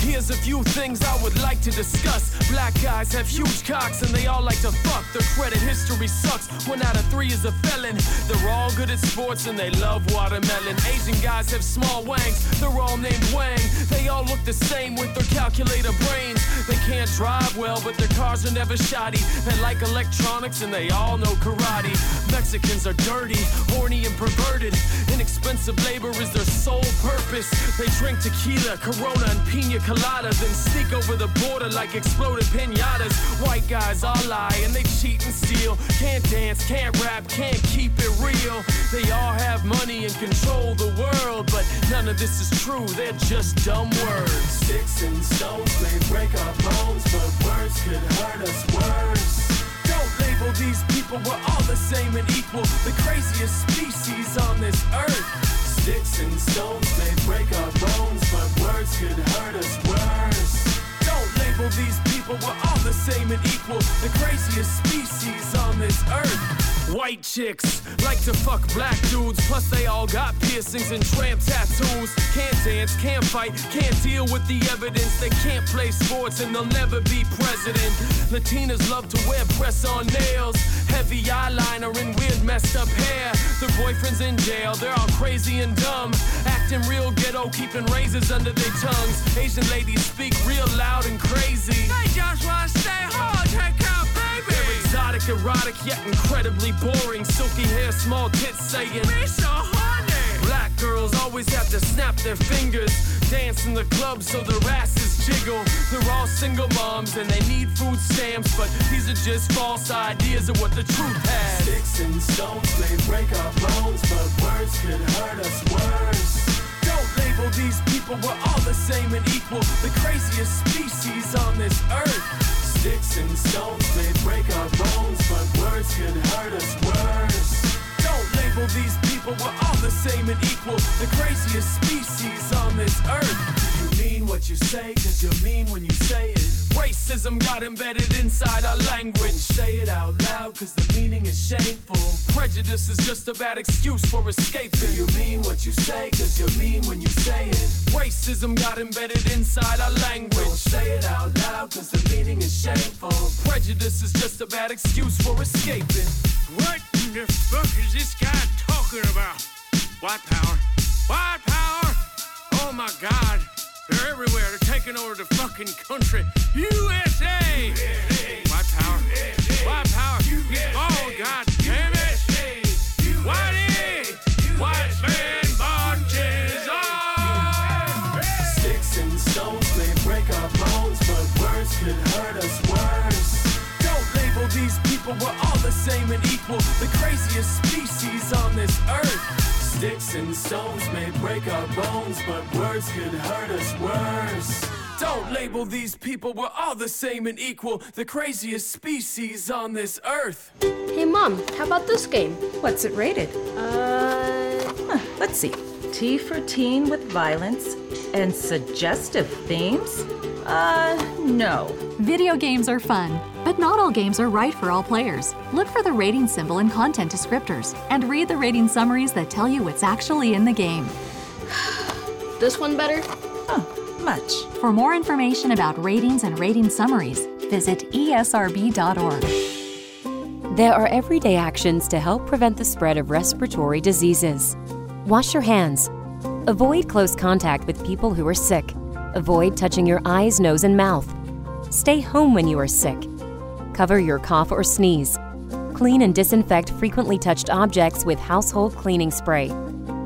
Here's a few things I would like to discuss. Black guys have huge cocks and they all like to fuck. Their credit history sucks, 1 out of 3 is a felon. They're all good at sports and they love watermelon. Asian guys have small wangs, they're all named Wang. They all look the same with their calculator brains. They can't drive well but their cars are never shoddy. They like electronics and they all know karate. Mexicans are dirty, horny and perverted. Inexpensive labor is their sole purpose. They drink tequila, Corona and pina coladas, and sneak over the border like exploded pinatas. White guys all lie and they cheat and steal. Can't dance, can't rap, can't keep it real. They all have money and control the world, but none of this is true, they're just dumb words. Sticks and stones may break our bones, but words could hurt us worse. Don't label these people, we're all the same and equal, the craziest species on this earth. Sticks and stones may break our bones, but words could hurt us worse. Don't label these people, we're all the same and equal, the craziest species on this earth. White chicks like to fuck black dudes, plus they all got piercings and tramp tattoos. Can't dance, can't fight, can't deal with the evidence. They can't play sports and they'll never be president. Latinas love to wear press-on nails, heavy eyeliner and weird messed up hair. Their boyfriend's in jail, they're all crazy and dumb, acting real ghetto, keeping razors under their tongues. Asian ladies speak real loud and crazy, they just wanna stay hard, take out baby. They're exotic, erotic, yet incredibly boring. Silky hair, small tits saying be so horny. Black girls always have to snap their fingers, dance in the club so their asses jiggle. They're all single moms and they need food stamps, but these are just false ideas of what the truth has. Sticks and stones may break our bones, but words could hurt us worse. Don't label these people, we're all the same and equal, the craziest species on this earth. Sticks and stones may break our bones, but words could hurt us worse. Don't label these people, we're all the same and equal, the craziest species on this earth. Do you mean what you say? 'Cause you mean when you say it. Racism got embedded inside our language. Don't say it out loud 'cause the meaning is shameful. Prejudice is just a bad excuse for escaping. Do you mean what you say? 'Cause you mean when you say it. Racism got embedded inside our language. Don't say it out loud 'cause the meaning is shameful. Prejudice is just a bad excuse for escaping. What the fuck is this guy talking about? White power. White power! Oh my God. They're everywhere. They're taking over the fucking country. USA! White power. White power. Oh, God damn it! Whitey! White man marches on! Sticks and stones may break our bones, but words could hurt us worse. Don't label these people. We're all the same and equal, the craziest species on this earth. Sticks and stones may break our bones, but words could hurt us worse. Don't label these people, we're all the same and equal, the craziest species on this earth. Hey Mom, how about this game? What's it rated? Let's see. T for teen with violence and suggestive themes? No. Video games are fun, but not all games are right for all players. Look for the rating symbol and content descriptors, and read the rating summaries that tell you what's actually in the game. This one better? Oh, much. For more information about ratings and rating summaries, visit ESRB.org. There are everyday actions to help prevent the spread of respiratory diseases. Wash your hands. Avoid close contact with people who are sick. Avoid touching your eyes, nose, and mouth. Stay home when you are sick. Cover your cough or sneeze. Clean and disinfect frequently touched objects with household cleaning spray.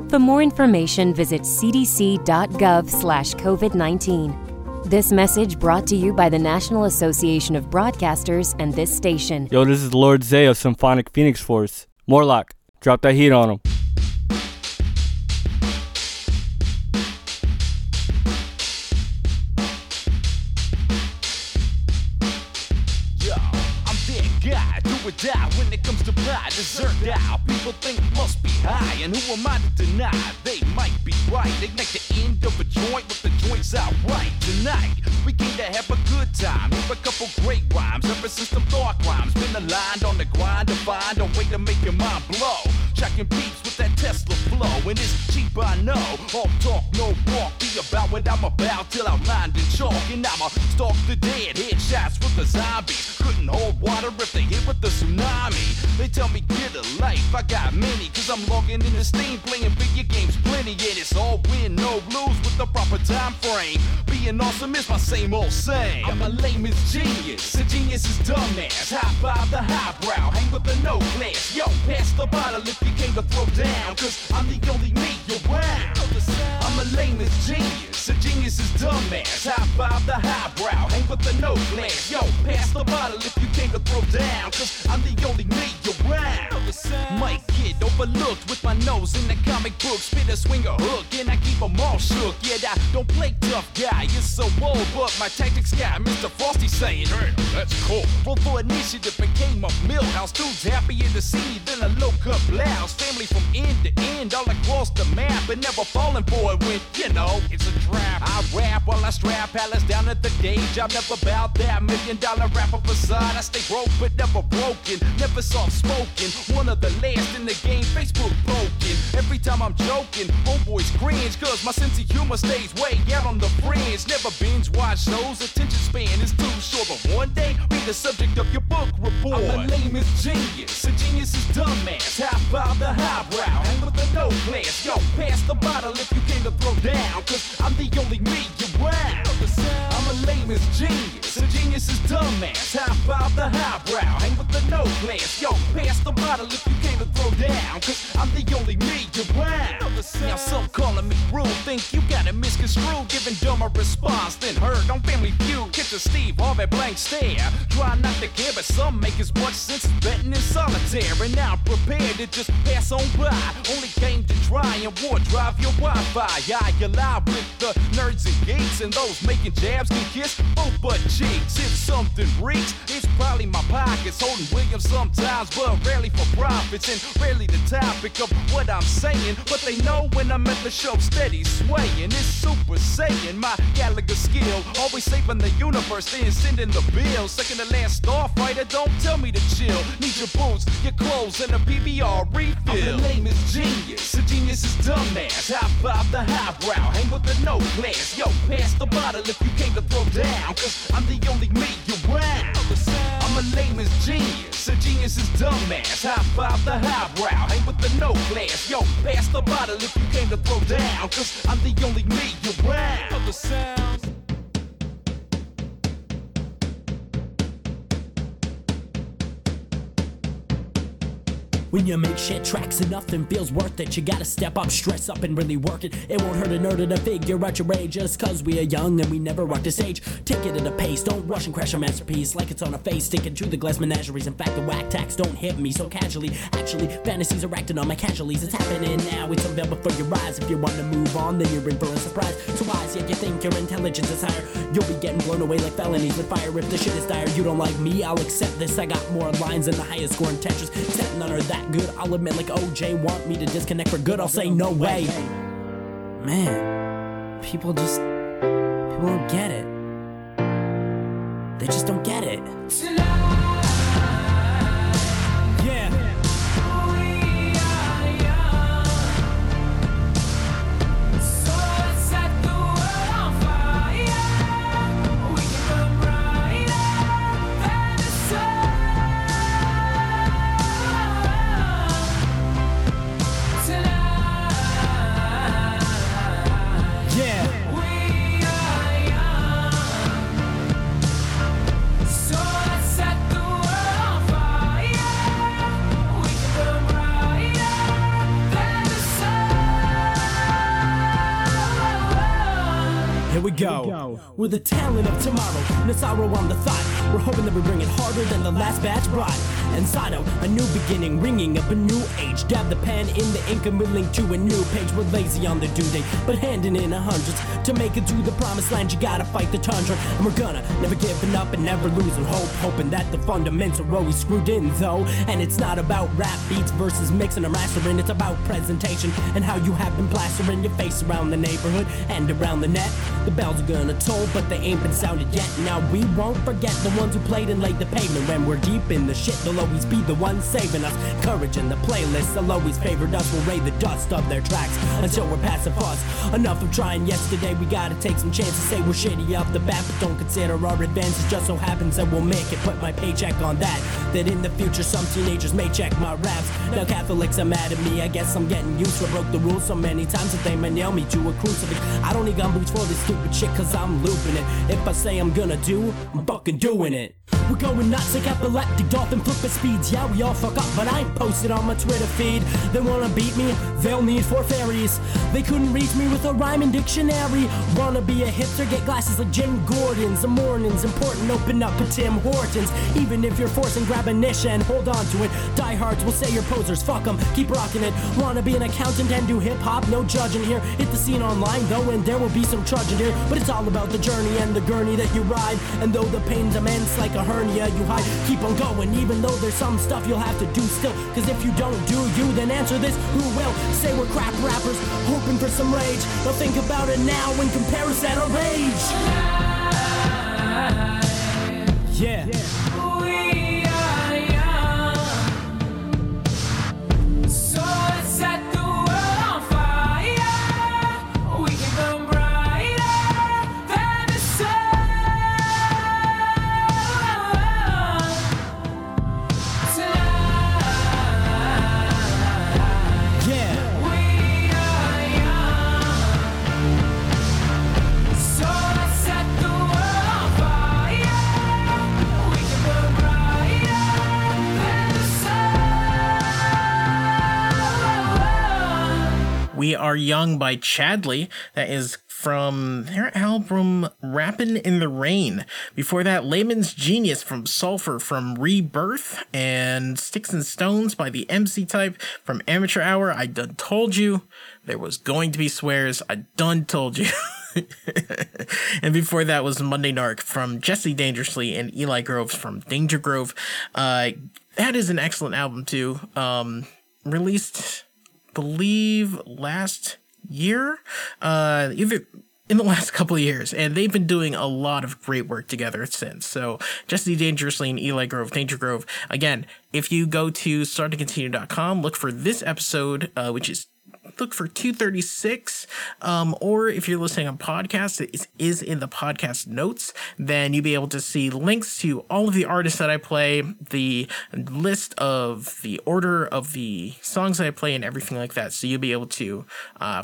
For more information, visit cdc.gov/COVID-19. This message brought to you by the National Association of Broadcasters and this station. Yo, this is Lord Zay of Symphonic Phoenix Force. Morlock, drop that heat on him. When it comes to pride, desert out. People think must be high, and who am I to deny? They might be right. They like the end of a joint, but the joint's outright. Tonight, we came to have a good time. Hear a couple great rhymes, ever since them dark rhymes. Been aligned on the grind to find a way to make your mind blow. Tracking beats with that Tesla flow, and it's cheap, I know. All talk, no walk. Be about what I'm about till I'm lined in chalk. And I'ma stalk the dead, headshots with the zombies. Couldn't hold water if they hit with the tsunami. They tell me get a life, I got many, cause I'm logging in the Steam, playing video games plenty, and it's all win, no lose with the proper time frame. Being awesome is my same old saying. I'm a layman's genius, a genius is dumbass. High five the highbrow, hang with the no glass. Yo, pass the bottle if you came to throw down, cause I'm the only me around. I'm a layman's genius, a genius is dumbass. High five the highbrow, hang with the no glass. Yo, pass the bottle if you came to throw down, cause I'm the only me around. Might get overlooked with my nose in the comic book. Spit a swing a hook and I keep them all shook. Yet I don't play tough guy, it's so old, but my tactics guy, Mr. Frosty saying, damn, that's cool. Roll for initiative and came up Millhouse. Dudes happier to see me than a low-cut blouse. Family from end to end, all across the map, but never falling for it when, you know, it's a trap. I rap while I strap, palace down at the day job. Never about that $1 million rapper facade. I stay broke but never broken, never soft-spoken. One of the last in the game, Facebook broken. Every time I'm joking, homeboys cringe, cause my sense of humor stays way out on the fringe. Never binge watch shows, attention span is too short. But one day, be the subject of your book report. I'm a layman's genius, a genius is dumbass. High five the highbrow, hang with the no glass. Yo, pass the bottle if you came to throw down, cause I'm the only me around. I'm a layman's genius, a genius is dumbass. High five the highbrow, hang with the no glass. Yo, pass the bottle if you came to throw down, cause I'm the only me around. Now some calling me rude, think you gotta misconstrue, giving dumb a response, then heard on Family Feud. Catch a Steve Harvey blank stare, try not to care, but some make as much sense as betting in solitaire. And now I'm prepared to just pass on by, only came to try and war drive your Wi-Fi. I ally with the nerds and geeks, and those making jabs can kiss both butt cheeks. If something reeks, it's probably my pockets, holding Williams sometimes, but rarely for profits, and rarely the topic of what I'm saying. But they know when I'm at the show, steady swaying. It's Super Saiyan, my Gallagher skill. Always saving the universe, then sending the bill. Second to last starfighter, don't tell me to chill. Need your boots, your clothes, and a PBR refill. I'm a layman's genius, a genius is dumbass. High five the highbrow, hang with the no glass. Yo, pass the bottle if you came to throw down, cause I'm the only me around. I'm a layman's genius, a genius is dumbass. High five the highbrow, hang with the no glass. Yo, pass the bottle if you came to throw down, cause I'm the only me around. Other sounds. When you make shit tracks and nothing feels worth it, you gotta step up, stress up, and really work it. It won't hurt a nerd to figure out your age, just cause we are young and we never rocked this age. Take it at a pace, don't rush and crash your masterpiece like it's on a face. Sticking to the glass menageries, in fact the whack tacks don't hit me so casually. Actually, fantasies are acting on my casualties. It's happening now, it's unveiled before your eyes. If you want to move on, then you're in for a surprise. So wise, yet you think your intelligence is higher. You'll be getting blown away like felonies with fire. If the shit is dire, you don't like me, I'll accept this. I got more lines than the highest score in Tetris, except none are that good. I'll admit like OJ want me to disconnect for good, I'll say no way. man, people don't get it. They just don't get it. Yeah. Go. We're the talent of tomorrow, no sorrow on the thought. We're hoping that we bring it harder than the last batch brought. And Sado, a new beginning, ringing up a new age. Dab the pen in the ink and we link to a new page. We're lazy on the due date, but handing in 100s. To make it to the promised land, you gotta fight the tundra. And we're gonna never giving up and never losing hope. Hoping that the fundamentals are always screwed in though. And it's not about rap beats versus mixing and mastering. It's about presentation and how you have been plastering your face around the neighborhood and around the net. The bells are gonna toll, but they ain't been sounded yet. Now we won't forget the ones who played and laid the pavement. When we're deep in the shit, they'll always be the ones saving us. Courage in the playlists, they'll always favored us. We'll raid the dust of their tracks until we're past the fuss. Enough of trying yesterday, we gotta take some chances. Say we're shitty off the bat, but don't consider our advances. Just so happens that we'll make it, put my paycheck on that. That in the future some teenagers may check my raps. Now Catholics are mad at me, I guess I'm getting used to it. Broke the rules so many times that they may nail me to a crucifix. I don't need gumboots for this stupid shit, cause I'm looping it. If I say I'm gonna do, I'm fucking doing it. We're going nuts like epileptic dolphin flipper speeds. Yeah, we all fuck up, but I ain't posted on my Twitter feed. They wanna beat me, they'll need four fairies. They couldn't reach me with a rhyming dictionary. Wanna be a hipster, get glasses like Jim Gordon's. The morning's important, open up to Tim Hortons. Even if you're forcing, grab a niche and hold on to it. Diehards will say you're posers, fuck them, keep rocking it. Wanna be an accountant and do hip-hop, no judging here. Hit the scene online though, and there will be some trudging here. But it's all about the journey and the gurney that you ride. And though the pain's immense like a hernia you hide, keep on going even though there's some stuff you'll have to do still. Cause if you don't do you, then answer this, who will? Say we're crap rappers, hoping for some rage. Now think about it now and compare us at our age. Yeah. We are young, so let's set the world on fire. We can come bright. We Are Young by Chadley. That is from their album Rappin' in the Rain. Before that, Layman's Genius from Sulfur from Rebirth, and Sticks and Stones by the MC Type from Amateur Hour. I done told you there was going to be swears. I done told you. And before that was Monday Narc from Jesse Dangerously and Eli Groves from Danger Grove. That is an excellent album too. Released, believe, last year, either in the last couple of years, and they've been doing a lot of great work together since. So Jesse Dangerously and Eli Grove, Danger Grove. Again, if you go to starttocontinue.com, look for this episode, which is, look for 236, or if you're listening on podcast, it is in the podcast notes. Then you'll be able to see links to all of the artists that I play, the list of the order of the songs that I play, and everything like that. So you'll be able to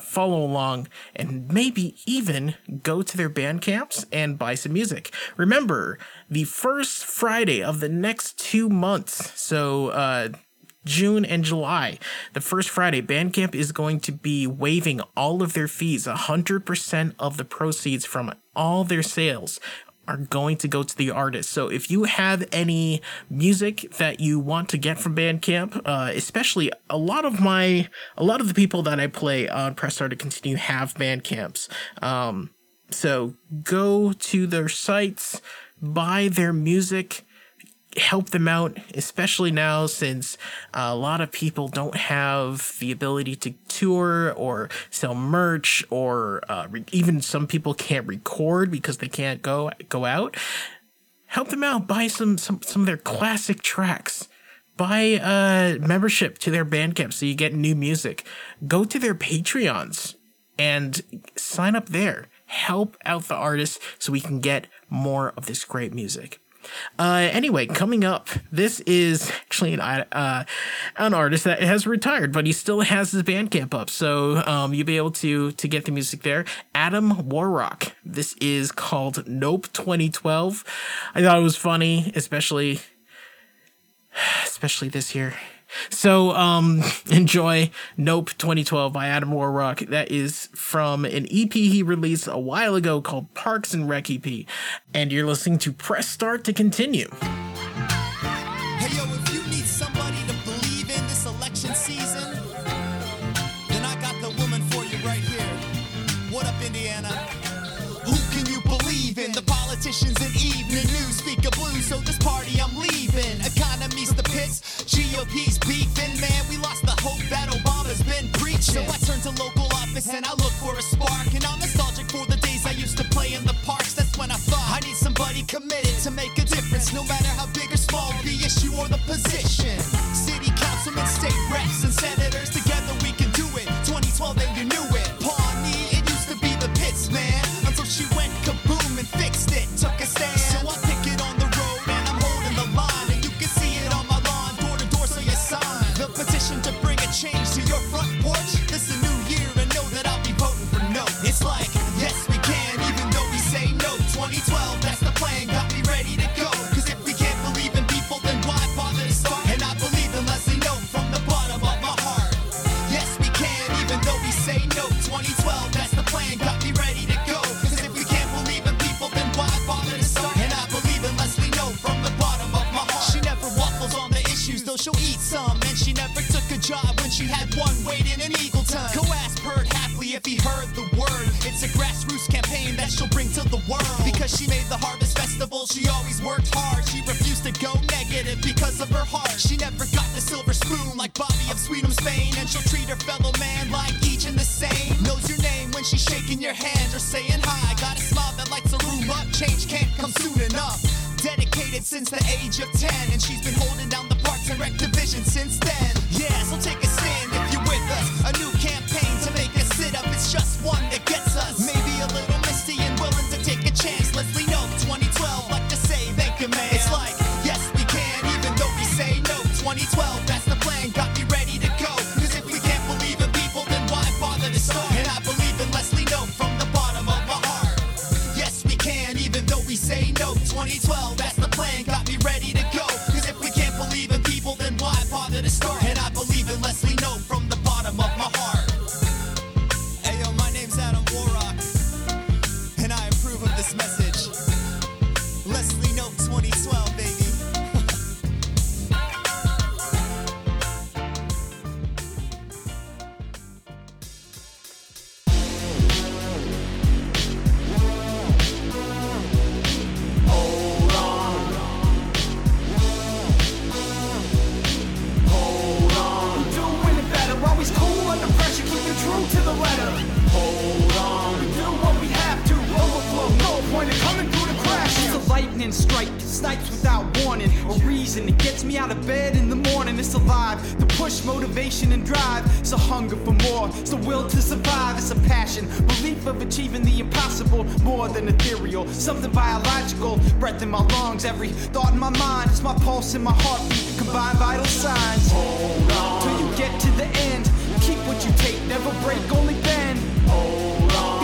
follow along and maybe even go to their band camps and buy some music. Remember, the first Friday of the next 2 months, so June and July, the first Friday, Bandcamp is going to be waiving all of their fees. 100% of the proceeds from all their sales are going to go to the artists. So if you have any music that you want to get from Bandcamp, especially a lot of the people that I play on Press Start to Continue have Bandcamps. So go to their sites, buy their music, help them out, especially now since a lot of people don't have the ability to tour or sell merch, or even some people can't record because they can't go out. Help them out. Buy some of their classic tracks. Buy membership to their Bandcamp so you get new music. Go to their Patreons and sign up there. Help out the artists so we can get more of this great music. Anyway, coming up, this is actually an artist that has retired, but he still has his Bandcamp up, so you'll be able to get the music there. Adam Warrock. This is called Nope 2012. I thought it was funny, especially this year. So enjoy Nope 2012 by Adam Warrock. That is from an EP he released a while ago called Parks and Rec EP. And you're listening to Press Start to Continue. Hey, yo, if you need somebody to believe in this election season, then I got the woman for you right here. What up, Indiana? Who can you believe in? The politicians and evening news speak of blues, so this party I'm leaving. Economy's the pits. GOP's beefing, man, we lost the hope that Obama's been preaching. So I turn to local office and I look for a spark. And I'm nostalgic for the days I used to play in the parks. That's when I thought I need somebody committed to make a difference. No matter how big or small the issue or the position. City councilmen, state reps, and senators, together we can do it. 2012 and you knew it. Pawnee, it used to be the pits, man, until she went kaboom and fixed it, took a stand. So I pick it on the road and I'm holding the line. And you can see it on my lawn, door to door, so you sign the petition to bring a change to your front porch. This is a new year and know that I'll be voting for no. It's like, yes we can, even though we say no. 2012, that's the plan, got me ready to go. Cause if we can't believe in people, then why bother to start? And I believe unless they know from the bottom of my heart. Yes we can, even though we say no. 2012, that's the plan, got me ready to go. She'll eat some, and she never took a job when she had one waiting in Eagleton. Go ask Bert Hapley if he heard the word. It's a grassroots campaign that she'll bring to the world. Because she made the Harvest Festival, she always worked hard. She refused to go negative because of her heart. She never got the silver spoon like Bobby of Sweden's Spain. And she'll treat her fellow man like each and the same. Knows your name when she's shaking your hand or saying hi. Got a smile that lights a room up, change can't come soon enough. Dedicated since the age of 10, and she's been holding down the Parks and Rec division since then. Yeah, so take a stand if you're with us. A new campaign to make us sit up, it's just one that gets us. Maybe a little misty and willing to take a chance. Leslie Nope, 2012, like to say thank you, man. It's like, yes we can, even though we say no. 2012, that's the plan, got me ready to go. Cause if we can't believe in people, then why bother to start? And I believe in Leslie Nope from the bottom of my heart. Yes we can, even though we say no. 2012, that's the plan, got me ready to go. Cause if we can't believe in people, then why bother to start? And I believe in Leslie Nope from the bottom of my heart. Hey yo, my name's Adam Warrock, and I approve of this message. Leslie Nope 2012, strike, snipes without warning, a reason that gets me out of bed in the morning. It's alive, the push, motivation and drive. It's a hunger for more, it's the will to survive. It's a passion, belief of achieving the impossible, more than ethereal, something biological, breath in my lungs, every thought in my mind. It's my pulse and my heartbeat, combined vital signs. Hold on, till you get to the end, keep what you take, never break, only bend. Hold on,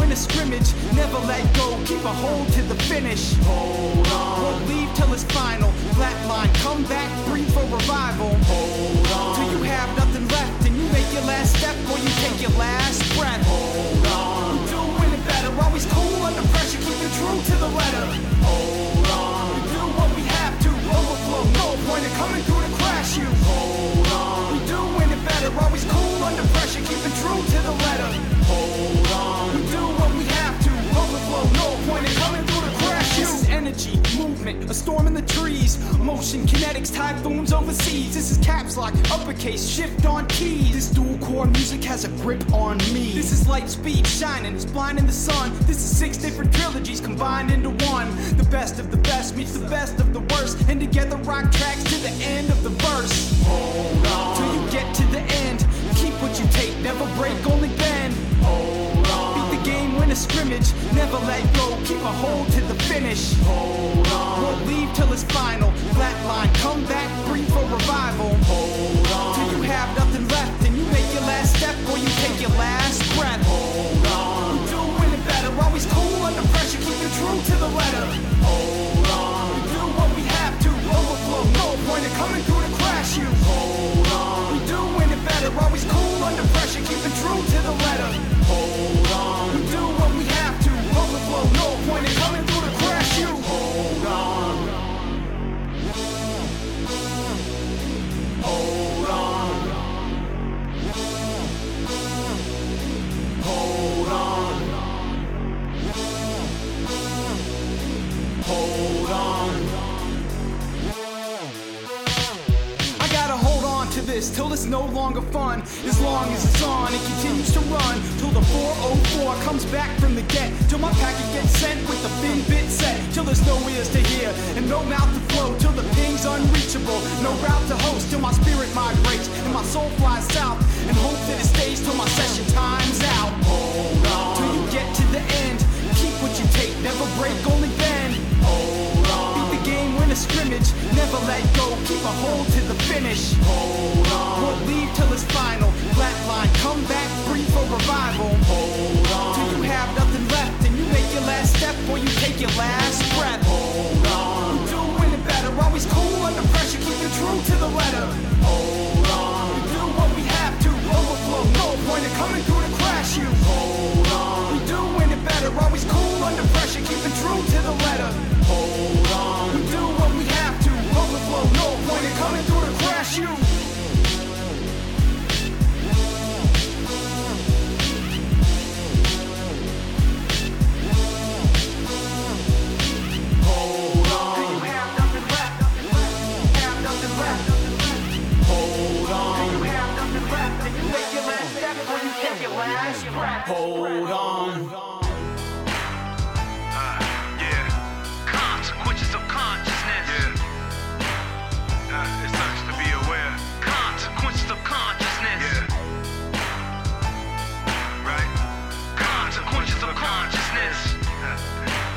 win a scrimmage, never let go, keep a hold to the finish. Hold on, won't leave till it's final. Flatline, come back, breathe for revival. Hold on, till you have nothing left, and you make your last step, or you take your last breath. Hold on, we're doing it better, always cool under pressure, keep it true to the letter. Hold on, we do what we have to, overflow, no point in coming through to crash you. Hold on, we're doing it better, always cool under pressure, keep it true to the letter. Hold on, we do what we have to, overflow, no point in coming through the crash you. This is energy, movement, a storm in the trees, motion kinetics, typhoons overseas. This is caps lock, uppercase, shift on keys. This dual core music has a grip on me. This is light speed shining, it's blinding the sun. This is 6 different trilogies combined into one. The best of the best meets the best of the worst, and together rock tracks to the end of the verse. Hold on till you get to the end. Keep what you take, never break, only bend. Hold on. Beat the game, win a scrimmage, never let go, keep a hold to the finish. Hold on. Won't leave till it's final. Flatline, come back, breathe for revival. Hold on. Till you have nothing left, and you make your last step, or you take your last breath. Hold on. We're doing it better, always cool under pressure, keep you true to the letter. Hold on. We do what we have to, overflow, no point in coming through to crash you. Hold on. We doing it better, always cool under pressure, keep it true to the letter. Hold on. We do what we have to, overflow, no point in coming through to crash you. Hold on. Hold on. Hold on. Hold on. I gotta hold on to this till it's no longer fun. As long as it's on, it continues to run till the 404 comes back from the get. Till my packet gets sent with the thin bit set. Till there's no ears to hear and no mouth to flow. Till the ping's unreachable, no route to host. Till my spirit migrates and my soul flies south. And hope that it stays till my session time's out. Hold on. Till you get to the end. Keep what you take, never break, only bend. Hold on. Beat the game, win a scrimmage, never let go, keep a hold to the finish. Hold on. Won't leave till it's final. Flatline, come back, breathe for revival. Hold on. Till you have nothing left, and you make your last step, or you take your last breath. Hold on. We're doing it better, always cool under pressure, keep it true to the letter. Hold on. We do what we have to, overflow, no point in coming through to crash you. Hold on. We doing it better, always cool under pressure, keep it true to the letter. Hold on. We do what we have to, overflow, no point in coming through to crash you. Hold on. Yeah. Consequences of consciousness. Yeah. It sucks to be aware. Consequences of consciousness. Yeah. Right. Consequences of consciousness.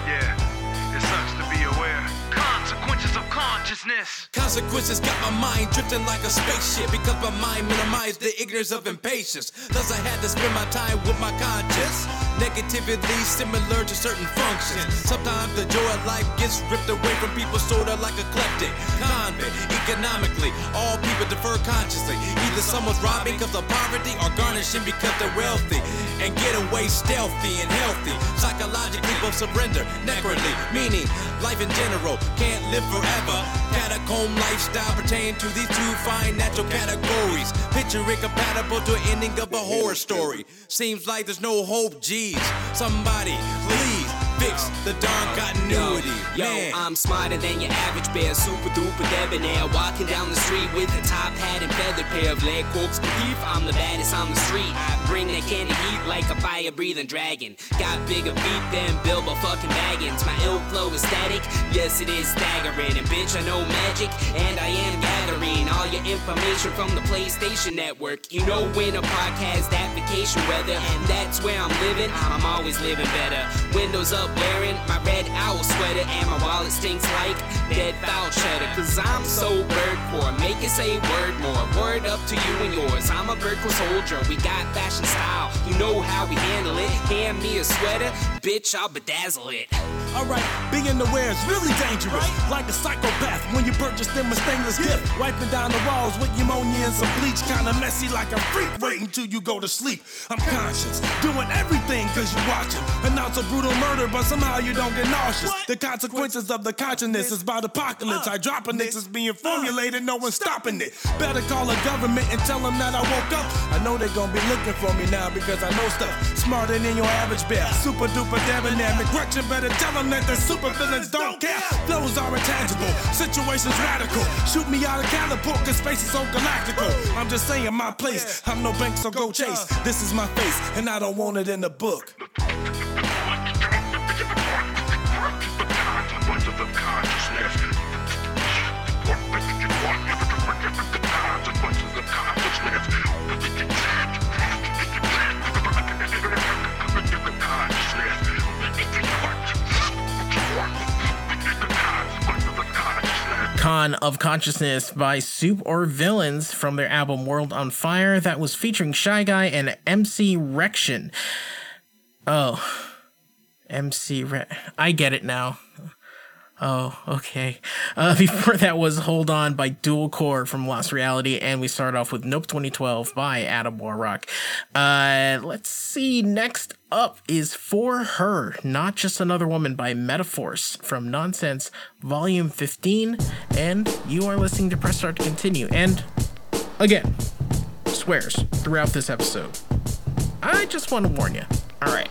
Yeah. It sucks to be aware. Consequences of consciousness. Consequences got my mind drifting like a spaceship, because my mind minimized the ignorance of impatience. Thus I had to spend my time with my conscience. Negativity similar to certain functions. Sometimes the joy of life gets ripped away from people, sorta like eclectic convict. Economically, all people defer consciously. Either someone's robbing because of poverty, or garnishing because they're wealthy, and get away stealthy and healthy. Psychologically, both surrender necrally, meaning life in general can't live forever. Catacomb lifestyle pertain to these two fine natural categories. Picture incompatible to an ending of a horror story. Seems like there's no hope, geez. Somebody, please fix the darn continuity. Yo, I'm smarter than your average bear, super duper debonair. Walking down the street with a top hat and feather, pair of leg corks beneath. I'm the baddest on the street. I bring that candy heat like a fire-breathing dragon. Got bigger feet than Bilbo fucking Baggins. My ill flow is static, yes it is staggering. And bitch, I know magic, and I am gathering all your information from the PlayStation Network. You know when a podcast that vacation weather, and that's where I'm living. I'm always living better. Windows up, wearing my red owl sweater, and my wallet stinks like dead foul cheddar. Cause I'm so birdcore, make it say word more. Word up to you and yours, I'm a birdcore soldier. We got fashion style, you know how we handle it. Hand me a sweater, bitch, I'll bedazzle it. Alright, being aware is really dangerous, right? Like a psychopath when you purchase them a stainless gift. Wiping down the walls with pneumonia and some bleach. Kinda messy like a freak, waiting till you go to sleep. I'm conscious, doing everything cause you're watching. Announce a brutal murder but somehow you don't get nauseous. What? The consequences of the consciousness is about apocalypse. I drop a nix, it's being formulated, no one's stopping it. Better call the government and tell them that I woke up. I know they're gonna be looking for me now because I know stuff. Smarter than your average bear, super duper debonair. McGretchen better tell them them that the super villains don't care. Flows are intangible, situations radical. Shoot me out of caliber, cause space is so galactical. I'm just saying my place, I'm no bank, so go chase. This is my face, and I don't want it in the book. Con of Consciousness by Soup or Villains from their album World on Fire, that was featuring Shy Guy and MC Rection. Oh, MC Rection. I get it now. Oh, okay. Before that was Hold On by Dual Core from Lost Reality, and we start off with Nope 2012 by Adam Warrock. Let's see, next up is For Her, Not Just Another Woman by Metaphors from Nonsense Volume 15, and you are listening to Press Start to Continue, and again, swears throughout this episode. I just want to warn you. All right.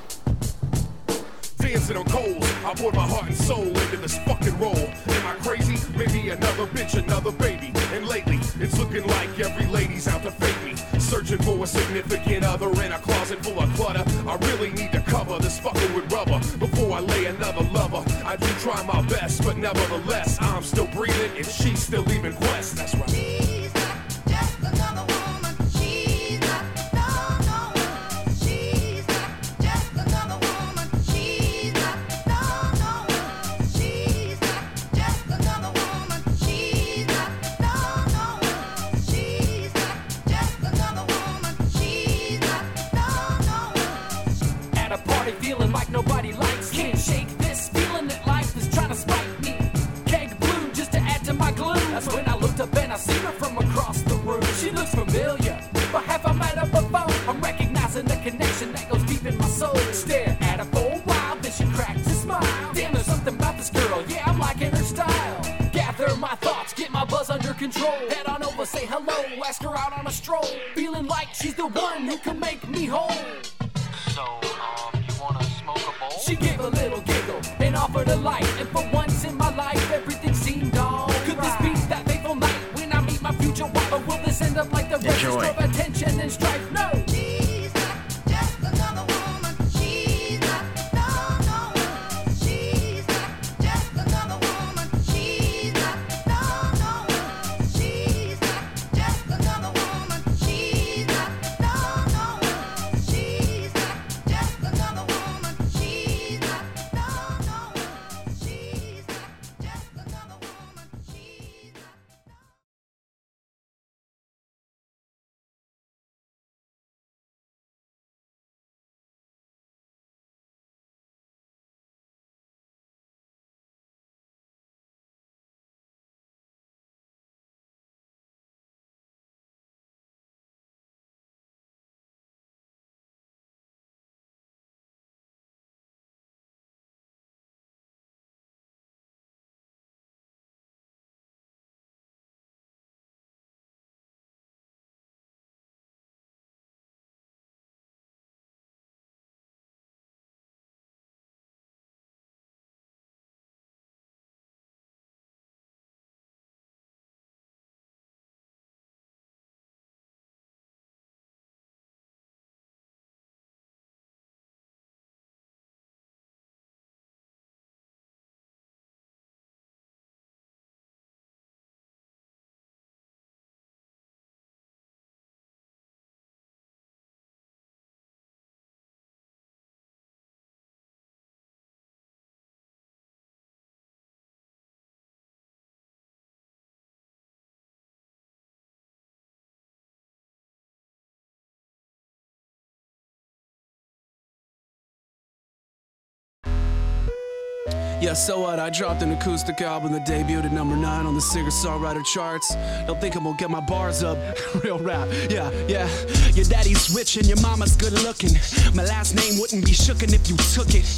Dancing on coals, I poured my heart and soul into this fucking role. Am I crazy? Maybe another bitch, another baby. And lately, it's looking like every lady's out to fake me. Searching for a significant other in a closet full of clutter. I really need to cover this fucker with rubber before I lay another lover. I do try my best, but nevertheless, I'm still breathing and she's still leaving quest. That's right. She's not just another woman. She's not, no, no woman. She's not just another woman. Feeling like nobody likes me. Can't shake this feeling that life is trying to spite me. Keg blue just to add to my gloom. That's when I looked up and I seen her from across the room. She looks familiar, but have I met her before? I'm recognizing the connection that goes deep in my soul. Stare at her for a while, then she cracks a smile. Damn, there's something about this girl, yeah, I'm liking her style. Gather my thoughts, get my buzz under control. Head on over, say hello, ask her out on a stroll. Feeling like she's the one who can make me whole. So, she gave a little giggle and offered a light, and for once in my life everything seemed all right. Could this be that fateful night when I meet my future wife, or will this end up like the register of attention and strife? No. Yeah, so what? I dropped an acoustic album that debuted at number 9 on the singer-songwriter charts. Don't think I'm gonna get my bars up. Real rap, yeah. Your daddy's rich and your mama's good-looking. My last name wouldn't be shooken if you took it.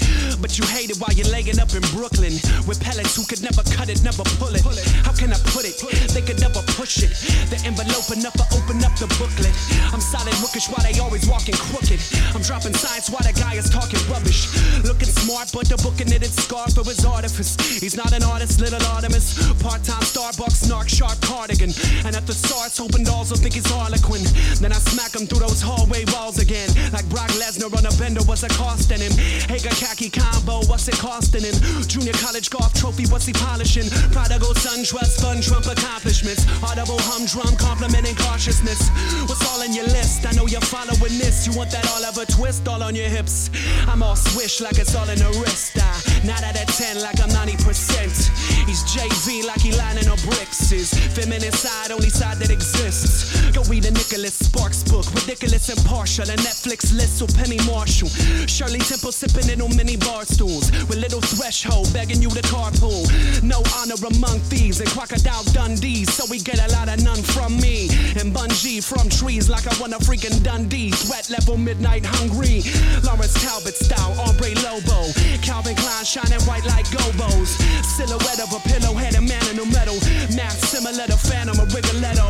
But you hate it while you're laying up in Brooklyn. With pellets who could never cut it, never pull it. How can I put it? They could never push it. The envelope enough to open up the booklet. I'm solid rookish while they always walking crooked. I'm dropping science while the guy is talking rubbish. Looking smart, but the book in it is scarf. It was artifice. He's not an artist, little Artemis. Part-time Starbucks, narc, sharp cardigan. And at the stars, hoping dolls will think he's Harlequin. Then I smack him through those hallway walls again. Like Brock Lesnar on a bender, what's it costing him? Hager khaki combo, what's it costing him? Junior college golf trophy, what's he polishing? Prodigal son, dress, fun, Trump accomplishments. Audible humdrum, complimenting cautiousness. What's all in your list? I know you're following this. You want that all of a twist, all on your hips. I'm all swish like it's all in the wrist. I 9 out of 10 like I'm 90%. He's JV like he lining on bricks. His feminine side, only side that exists. Go read a Nicholas Sparks book, ridiculous and partial. A Netflix list with Penny Marshall. Shirley Temple sipping in on mini bar stools. With Little Threshold begging you to carpool. No honor among thieves and Crocodile Dundee. So we get a lot of none from me. And Bungie from trees like I want a freaking Dundee. Sweat level midnight hungry. Lawrence Talbot style, Aubrey Lobo. Calvin Klein shining white like gobos. Silhouette of a pillowhead, a man in a metal. Math similar to Phantom of Rigoletto.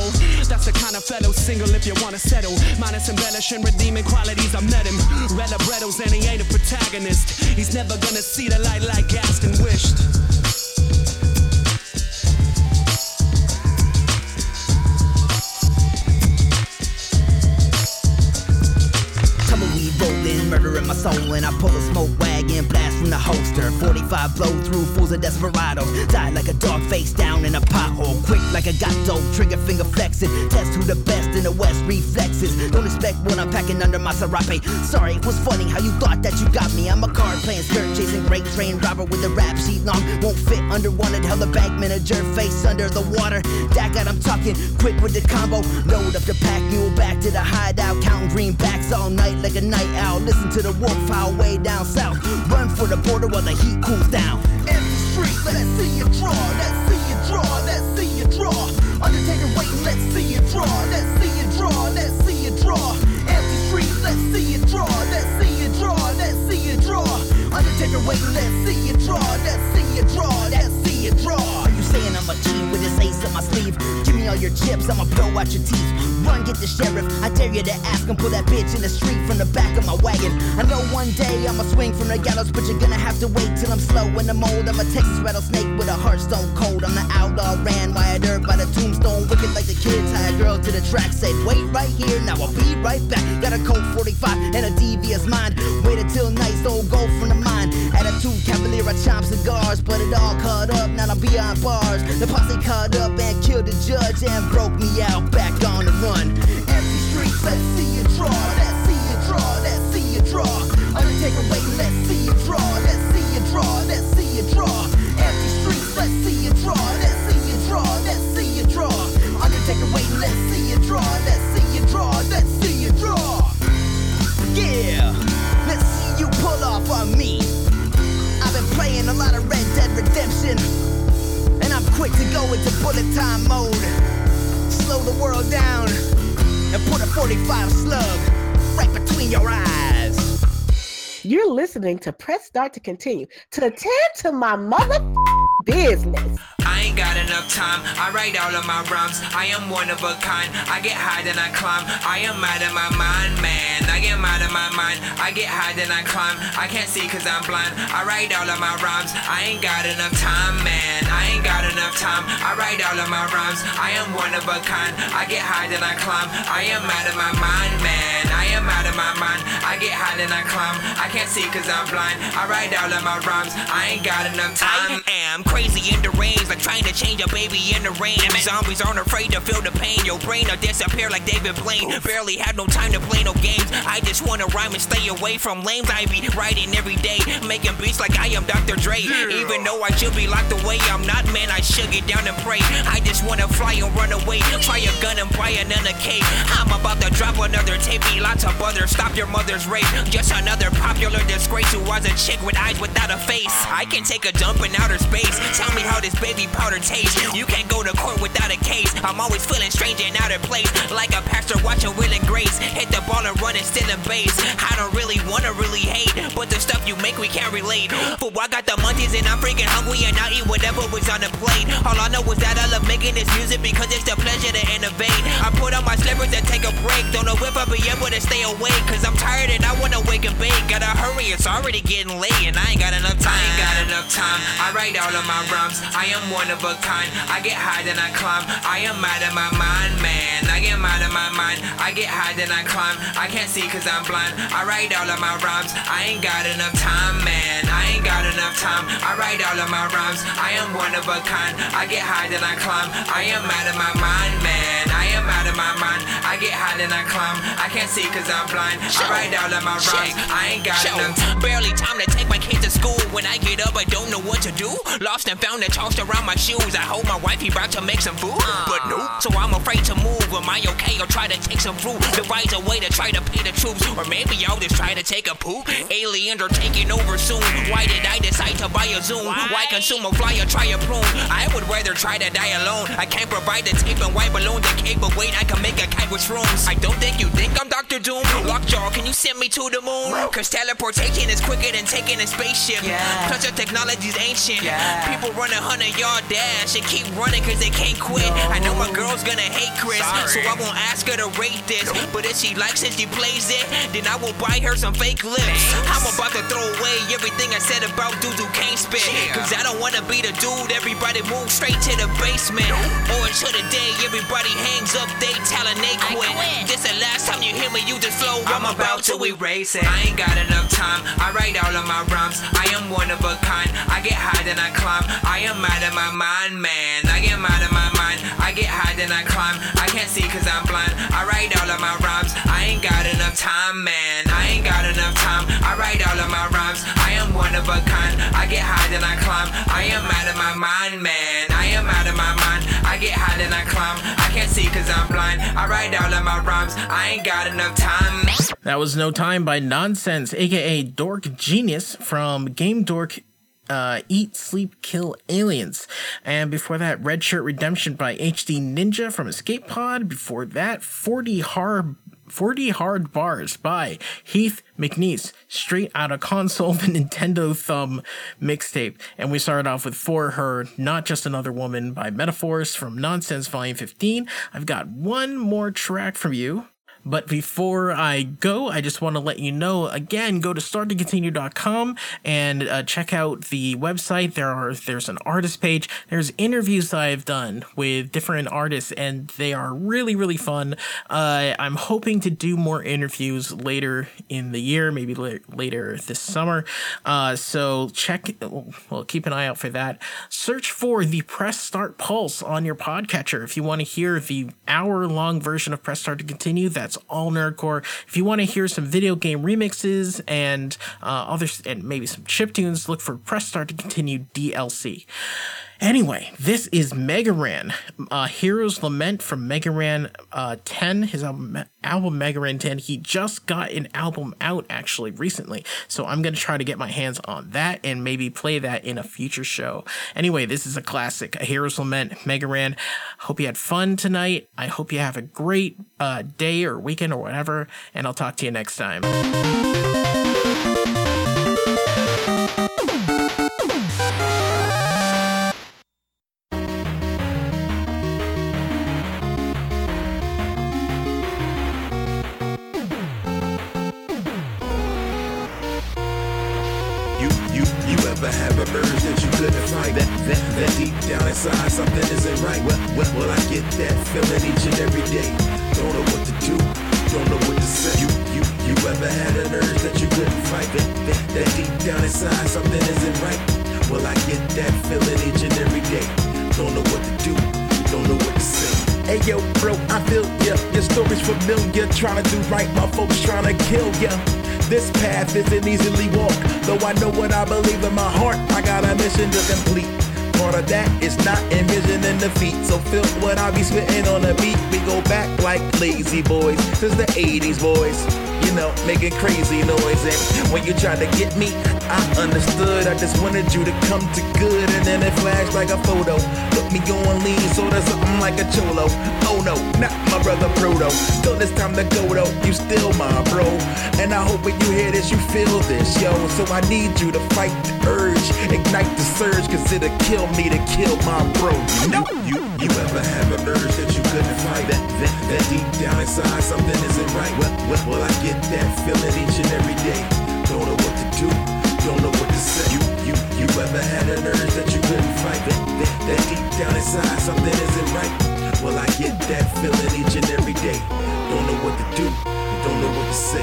That's the kind of fellow single if you want to settle. Minus embellishing, redeeming qualities, I met him. Rella Brettles and he ain't a protagonist. He's never gonna see the light like Gaston wished. Murdering my soul when I pull a smoke wagon, blast from the holster. 45 blow through fools of desperados. Die like a dog face down in a pothole. Quick like a gato, trigger finger flexing. Test who the best in the West reflexes. Don't expect what I'm packing under my serape. Sorry, it was funny how you thought that you got me. I'm a card playing skirt, chasing great train robber with a rap sheet long. Won't fit under wanted, hell the bank manager face under the water. That guy I'm talking, quick with the combo. Load up the pack, mule back to the hideout. Counting greenbacks all night like a night owl. Listen to the wolf howl way down south. Run for the border while the heat cools down. Empty street, let's see you draw. Let's see you draw. Let's see you draw. Undertaker waiting, let's see you draw. Let's see you draw. Let's see you draw. Empty street, let's see you draw. Let's see you draw. Let's see you draw. Undertaker waiting, let's see you draw. Let's see you draw. Let's see you draw. Saying I'm a cheat with this ace on my sleeve. Give me all your chips, I'ma blow out your teeth. Run, get the sheriff, I dare you to ask him. Pull that bitch in the street from the back of my wagon. I know one day I'ma swing from the gallows, but you're gonna have to wait till I'm slow in the mold. I'm a Texas rattlesnake with a heart stone cold. I'm the outlaw, ran wired herb by the tombstone. Wicked like the kids, hire girl to the track. Said wait right here, now I'll be right back. Got a cold 45 and a devious mind. Waited till night, stole gold from the mine. Attitude cavalier, I chomp cigars, but it all caught up, now I'm beyond bar. The posse caught up and killed the judge and broke me out, back on the run. Empty streets, let's see you draw, let's see you draw, let's see you draw. Undertaker waiting, let's see you draw, let's see you draw, let's see you draw. Empty streets, let's see you draw, let's see you draw, let's see you draw. Undertaker waiting, let's see you draw, let's see you draw, let's see you draw. Yeah, let's see you pull off on me. I've been playing a lot of Red Dead Redemption. I'm quick to go into bullet time mode. Slow the world down and put a 45 slug right between your eyes. You're listening to Press Start to Continue. To attend to my motherfucking business. I ain't got enough time. I write all of my rhymes. I am one of a kind. I get high then I climb. I am out of my mind, man. I am out of my mind. I get high then I climb. I can't see cause I'm blind. I write all of my rhymes. I ain't got enough time, man. I ain't got enough time. I write all of my rhymes. I am one of a kind. I get high then I climb. I am out of my mind, man. I am out of my mind. I get high then I climb. I can't see cause I'm blind. I write all of my rhymes. I ain't got enough time. I am crazy in the rain. Like trying to change a baby in the rain. Zombies aren't afraid to feel the pain. Your brain will disappear like David Blaine. Barely had no time to play no games. I just wanna rhyme and stay away from lames. I be writing every day, making beats like I am Dr. Dre. Yeah. Even though I should be locked away, I'm not, man. I should get down and pray. I just wanna fly and run away. Try a gun and buy another cake. I'm about to drop another tape. Lots of butter. Stop your mother's rape. Just another pop popular disgrace who was a chick with eyes without a face. I can take a dump in outer space. Tell me how this baby powder tastes. You can't go to court without a case. I'm always feeling strange and out of place, like a pastor watching Will and Grace. Hit the ball and run and steal a base. I don't really wanna really hate, but the stuff you make we can't relate. Fool, I got the munchies and I'm freaking hungry, and I'll eat whatever was on the plate. All I know is that I love making this music because it's the pleasure to innovate. I put on my slippers and take a break. Don't know if I'll be able to stay awake, cause I'm tired and I wanna wake and bake. Gotta hurry, it's already getting late, and I ain't got enough time. I ain't got enough time. I write all of my rhymes. I am one of a kind. I get high then I climb. I am out of my mind, man. I am out of my mind. I get high then I climb. I can't see cause I'm blind. I write all of my rhymes. I ain't got enough time, man. I ain't got enough time. I write all of my rhymes. I am one of a kind. I get high then I climb. I am out of my mind, man. I am out of my mind. I get high then I climb. I can't see cause I'm blind. I write all of my rhymes. I ain't got enough time. Barely time to take my kids to school. When I get up I don't know what to do. Lost and found and tossed around my shoes. I hope my wife he about to make some food, but nope. So I'm afraid to move. Am I okay or try to take some fruit? The right away to try to pay the troops. Or maybe I'll just try to take a poop. Aliens are taking over soon. Why did I decide to buy a Zoom? Why consume a fly or try a prune? I would rather try to die alone. I can't provide the tape and white balloons and cake, but wait, I can make a kite with shrooms. I don't think you think I'm Dr. Doom. Lockjaw, can you send me to the moon? Cause teleportation is quicker than taking a spaceship. Plus your technology's ancient. People run 100-yard dash and keep running cause they can't quit. I know my girl's gonna hate Chris, so I won't ask her to rate this. But if she likes it, she plays it, then I will buy her some fake lips. I'm about to throw away everything I said about Dudu Can't Spit, cause I don't wanna be the dude everybody moves straight to the basement, or until the day everybody hangs up they talent they quit. This the last time you hear me use this flow, I'm about to erase it. I ain't got enough time. I write all of my rhymes. I am one of a kind. I get high then I climb. I am out of my mind, man. I am out of my mind. I get high then I climb. I can't see cause I'm blind. I write all of my rhymes. I ain't got enough time, man. I ain't got enough time. I write all of my rhymes. I am one of a kind. I get high then I climb. I am out of my mind, man. I am out of my mind. I get high then I climb. I can't see cause I'm blind. I write all of my rhymes. I ain't got enough time. That was No Time by Nonsense, aka Dork Genius from Game Dork. Eat, Sleep, Kill Aliens. And before that, Red Shirt Redemption by HD Ninja from Escape Pod. Before that, 40 Hard Bars by Heath McNeese, straight out of console the Nintendo Thumb mixtape. And we started off with For Her, Not Just Another Woman by Metaphors from Nonsense Volume 15. I've got one more track from you. But before I go, I just want to let you know, again, go to starttocontinue.com and check out the website. There's an artist page. There's interviews that I've done with different artists, and they are really, really fun. I'm hoping to do more interviews later in the year, maybe later this summer. So keep an eye out for that. Search for the Press Start Pulse on your podcatcher. If you want to hear the hour-long version of Press Start to Continue, that's all nerdcore. If you want to hear some video game remixes and others, and maybe some chiptunes, look for Press Start to Continue DLC. Anyway, this is Megaran, Hero's Lament from Megaran 10, his album Megaran 10. He just got an album out actually recently, so I'm going to try to get my hands on that and maybe play that in a future show. Anyway, this is a classic, A Hero's Lament, Megaran. Hope you had fun tonight. I hope you have a great day or weekend or whatever, and I'll talk to you next time. That deep down inside something isn't right. Well, I get that feeling each and every day. Don't know what to do, don't know what to say. You ever had an urge that you couldn't fight? That deep down inside something isn't right. Well, I get that feeling each and every day. Don't know what to do, don't know what to say. Hey yo, bro, I feel ya. Your story's familiar. Trying to do right, my folks trying to kill ya. This path isn't easily walked, though I know what I believe in my heart. I got a mission to complete. Part of that is not envisioning defeat. So feel what I be spitting on the beat. We go back like lazy boys since the 80s, boys. you know, making crazy noise. And when you tried to get me, I understood. I just wanted you to come to good. And then it flashed like a photo. Put me on lean, so there's something like a cholo. Oh no, not my brother Proto. Till it's time to go though, you still my bro. And I hope when you hear this, you feel this, yo. So I need you to fight the urge, ignite the surge, cause it'll kill me to kill my bro. No. You ever have an urge that you couldn't fight? That deep down inside something isn't right. Well, I get that feeling each and every day. Don't know what to do, don't know what to say. You ever had an urge that you couldn't fight? That deep down inside something isn't right. Well, I get that feeling each and every day. Don't know what to do. Don't know what to say.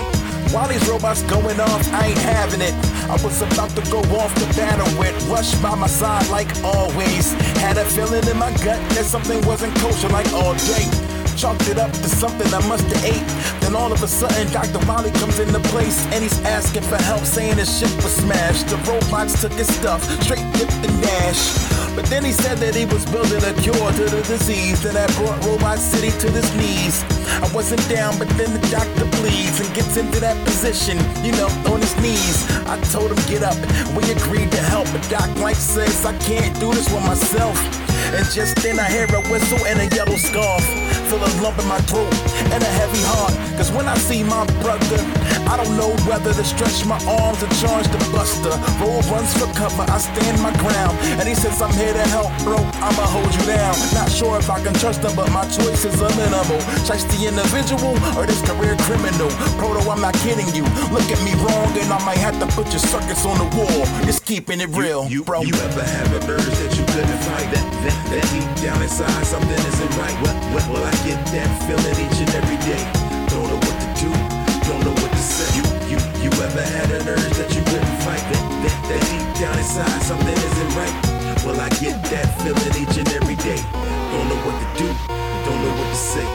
While these robots going off, I ain't having it. I was about to go off the battle with Rush by my side like always. Had a feeling in my gut that something wasn't kosher like all day. Chalked it up to something I must have ate. Then all of a sudden, Dr. Wily comes into place and he's asking for help, saying his ship was smashed. The robots took his stuff, straight dipped and dashed. But then he said that he was building a cure to the disease that had brought Robot City to his knees. I wasn't down, but then the doctor bleeds and gets into that position, you know, on his knees. I told him get up, we agreed to help, but Doc White says I can't do this with myself. And just then I hear a whistle and a yellow scarf. Feel a lump in my throat and a heavy heart. Cause when I see my brother, I don't know whether to stretch my arms or charge the buster. Roll runs for cover, I stand my ground. And he says I'm here to help, bro, I'ma hold you down. Not sure if I can trust him, but my choice is untenable. Chase the individual or this career criminal. Proto, I'm not kidding you. Look at me wrong and I might have to put your circuits on the wall. Just keeping it real, bro. You ever have an urge that you couldn't fight? That deep down inside something isn't right. Well, I get that feeling each and every day. Don't know what to do, don't know what to say. You ever had an urge that you couldn't fight? That deep down inside something isn't right. Well, I get that feeling each and every day. Don't know what to do, don't know what to say.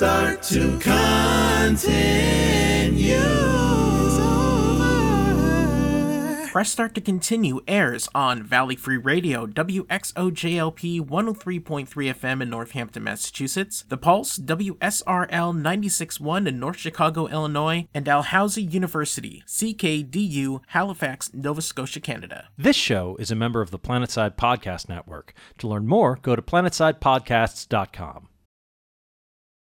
Start to continue. Press Start to Continue airs on Valley Free Radio, WXOJLP 103.3 FM in Northampton, Massachusetts, The Pulse, WSRL 96.1 in North Chicago, Illinois, and Dalhousie University, CKDU, Halifax, Nova Scotia, Canada. This show is a member of the Planetside Podcast Network. To learn more, go to planetsidepodcasts.com.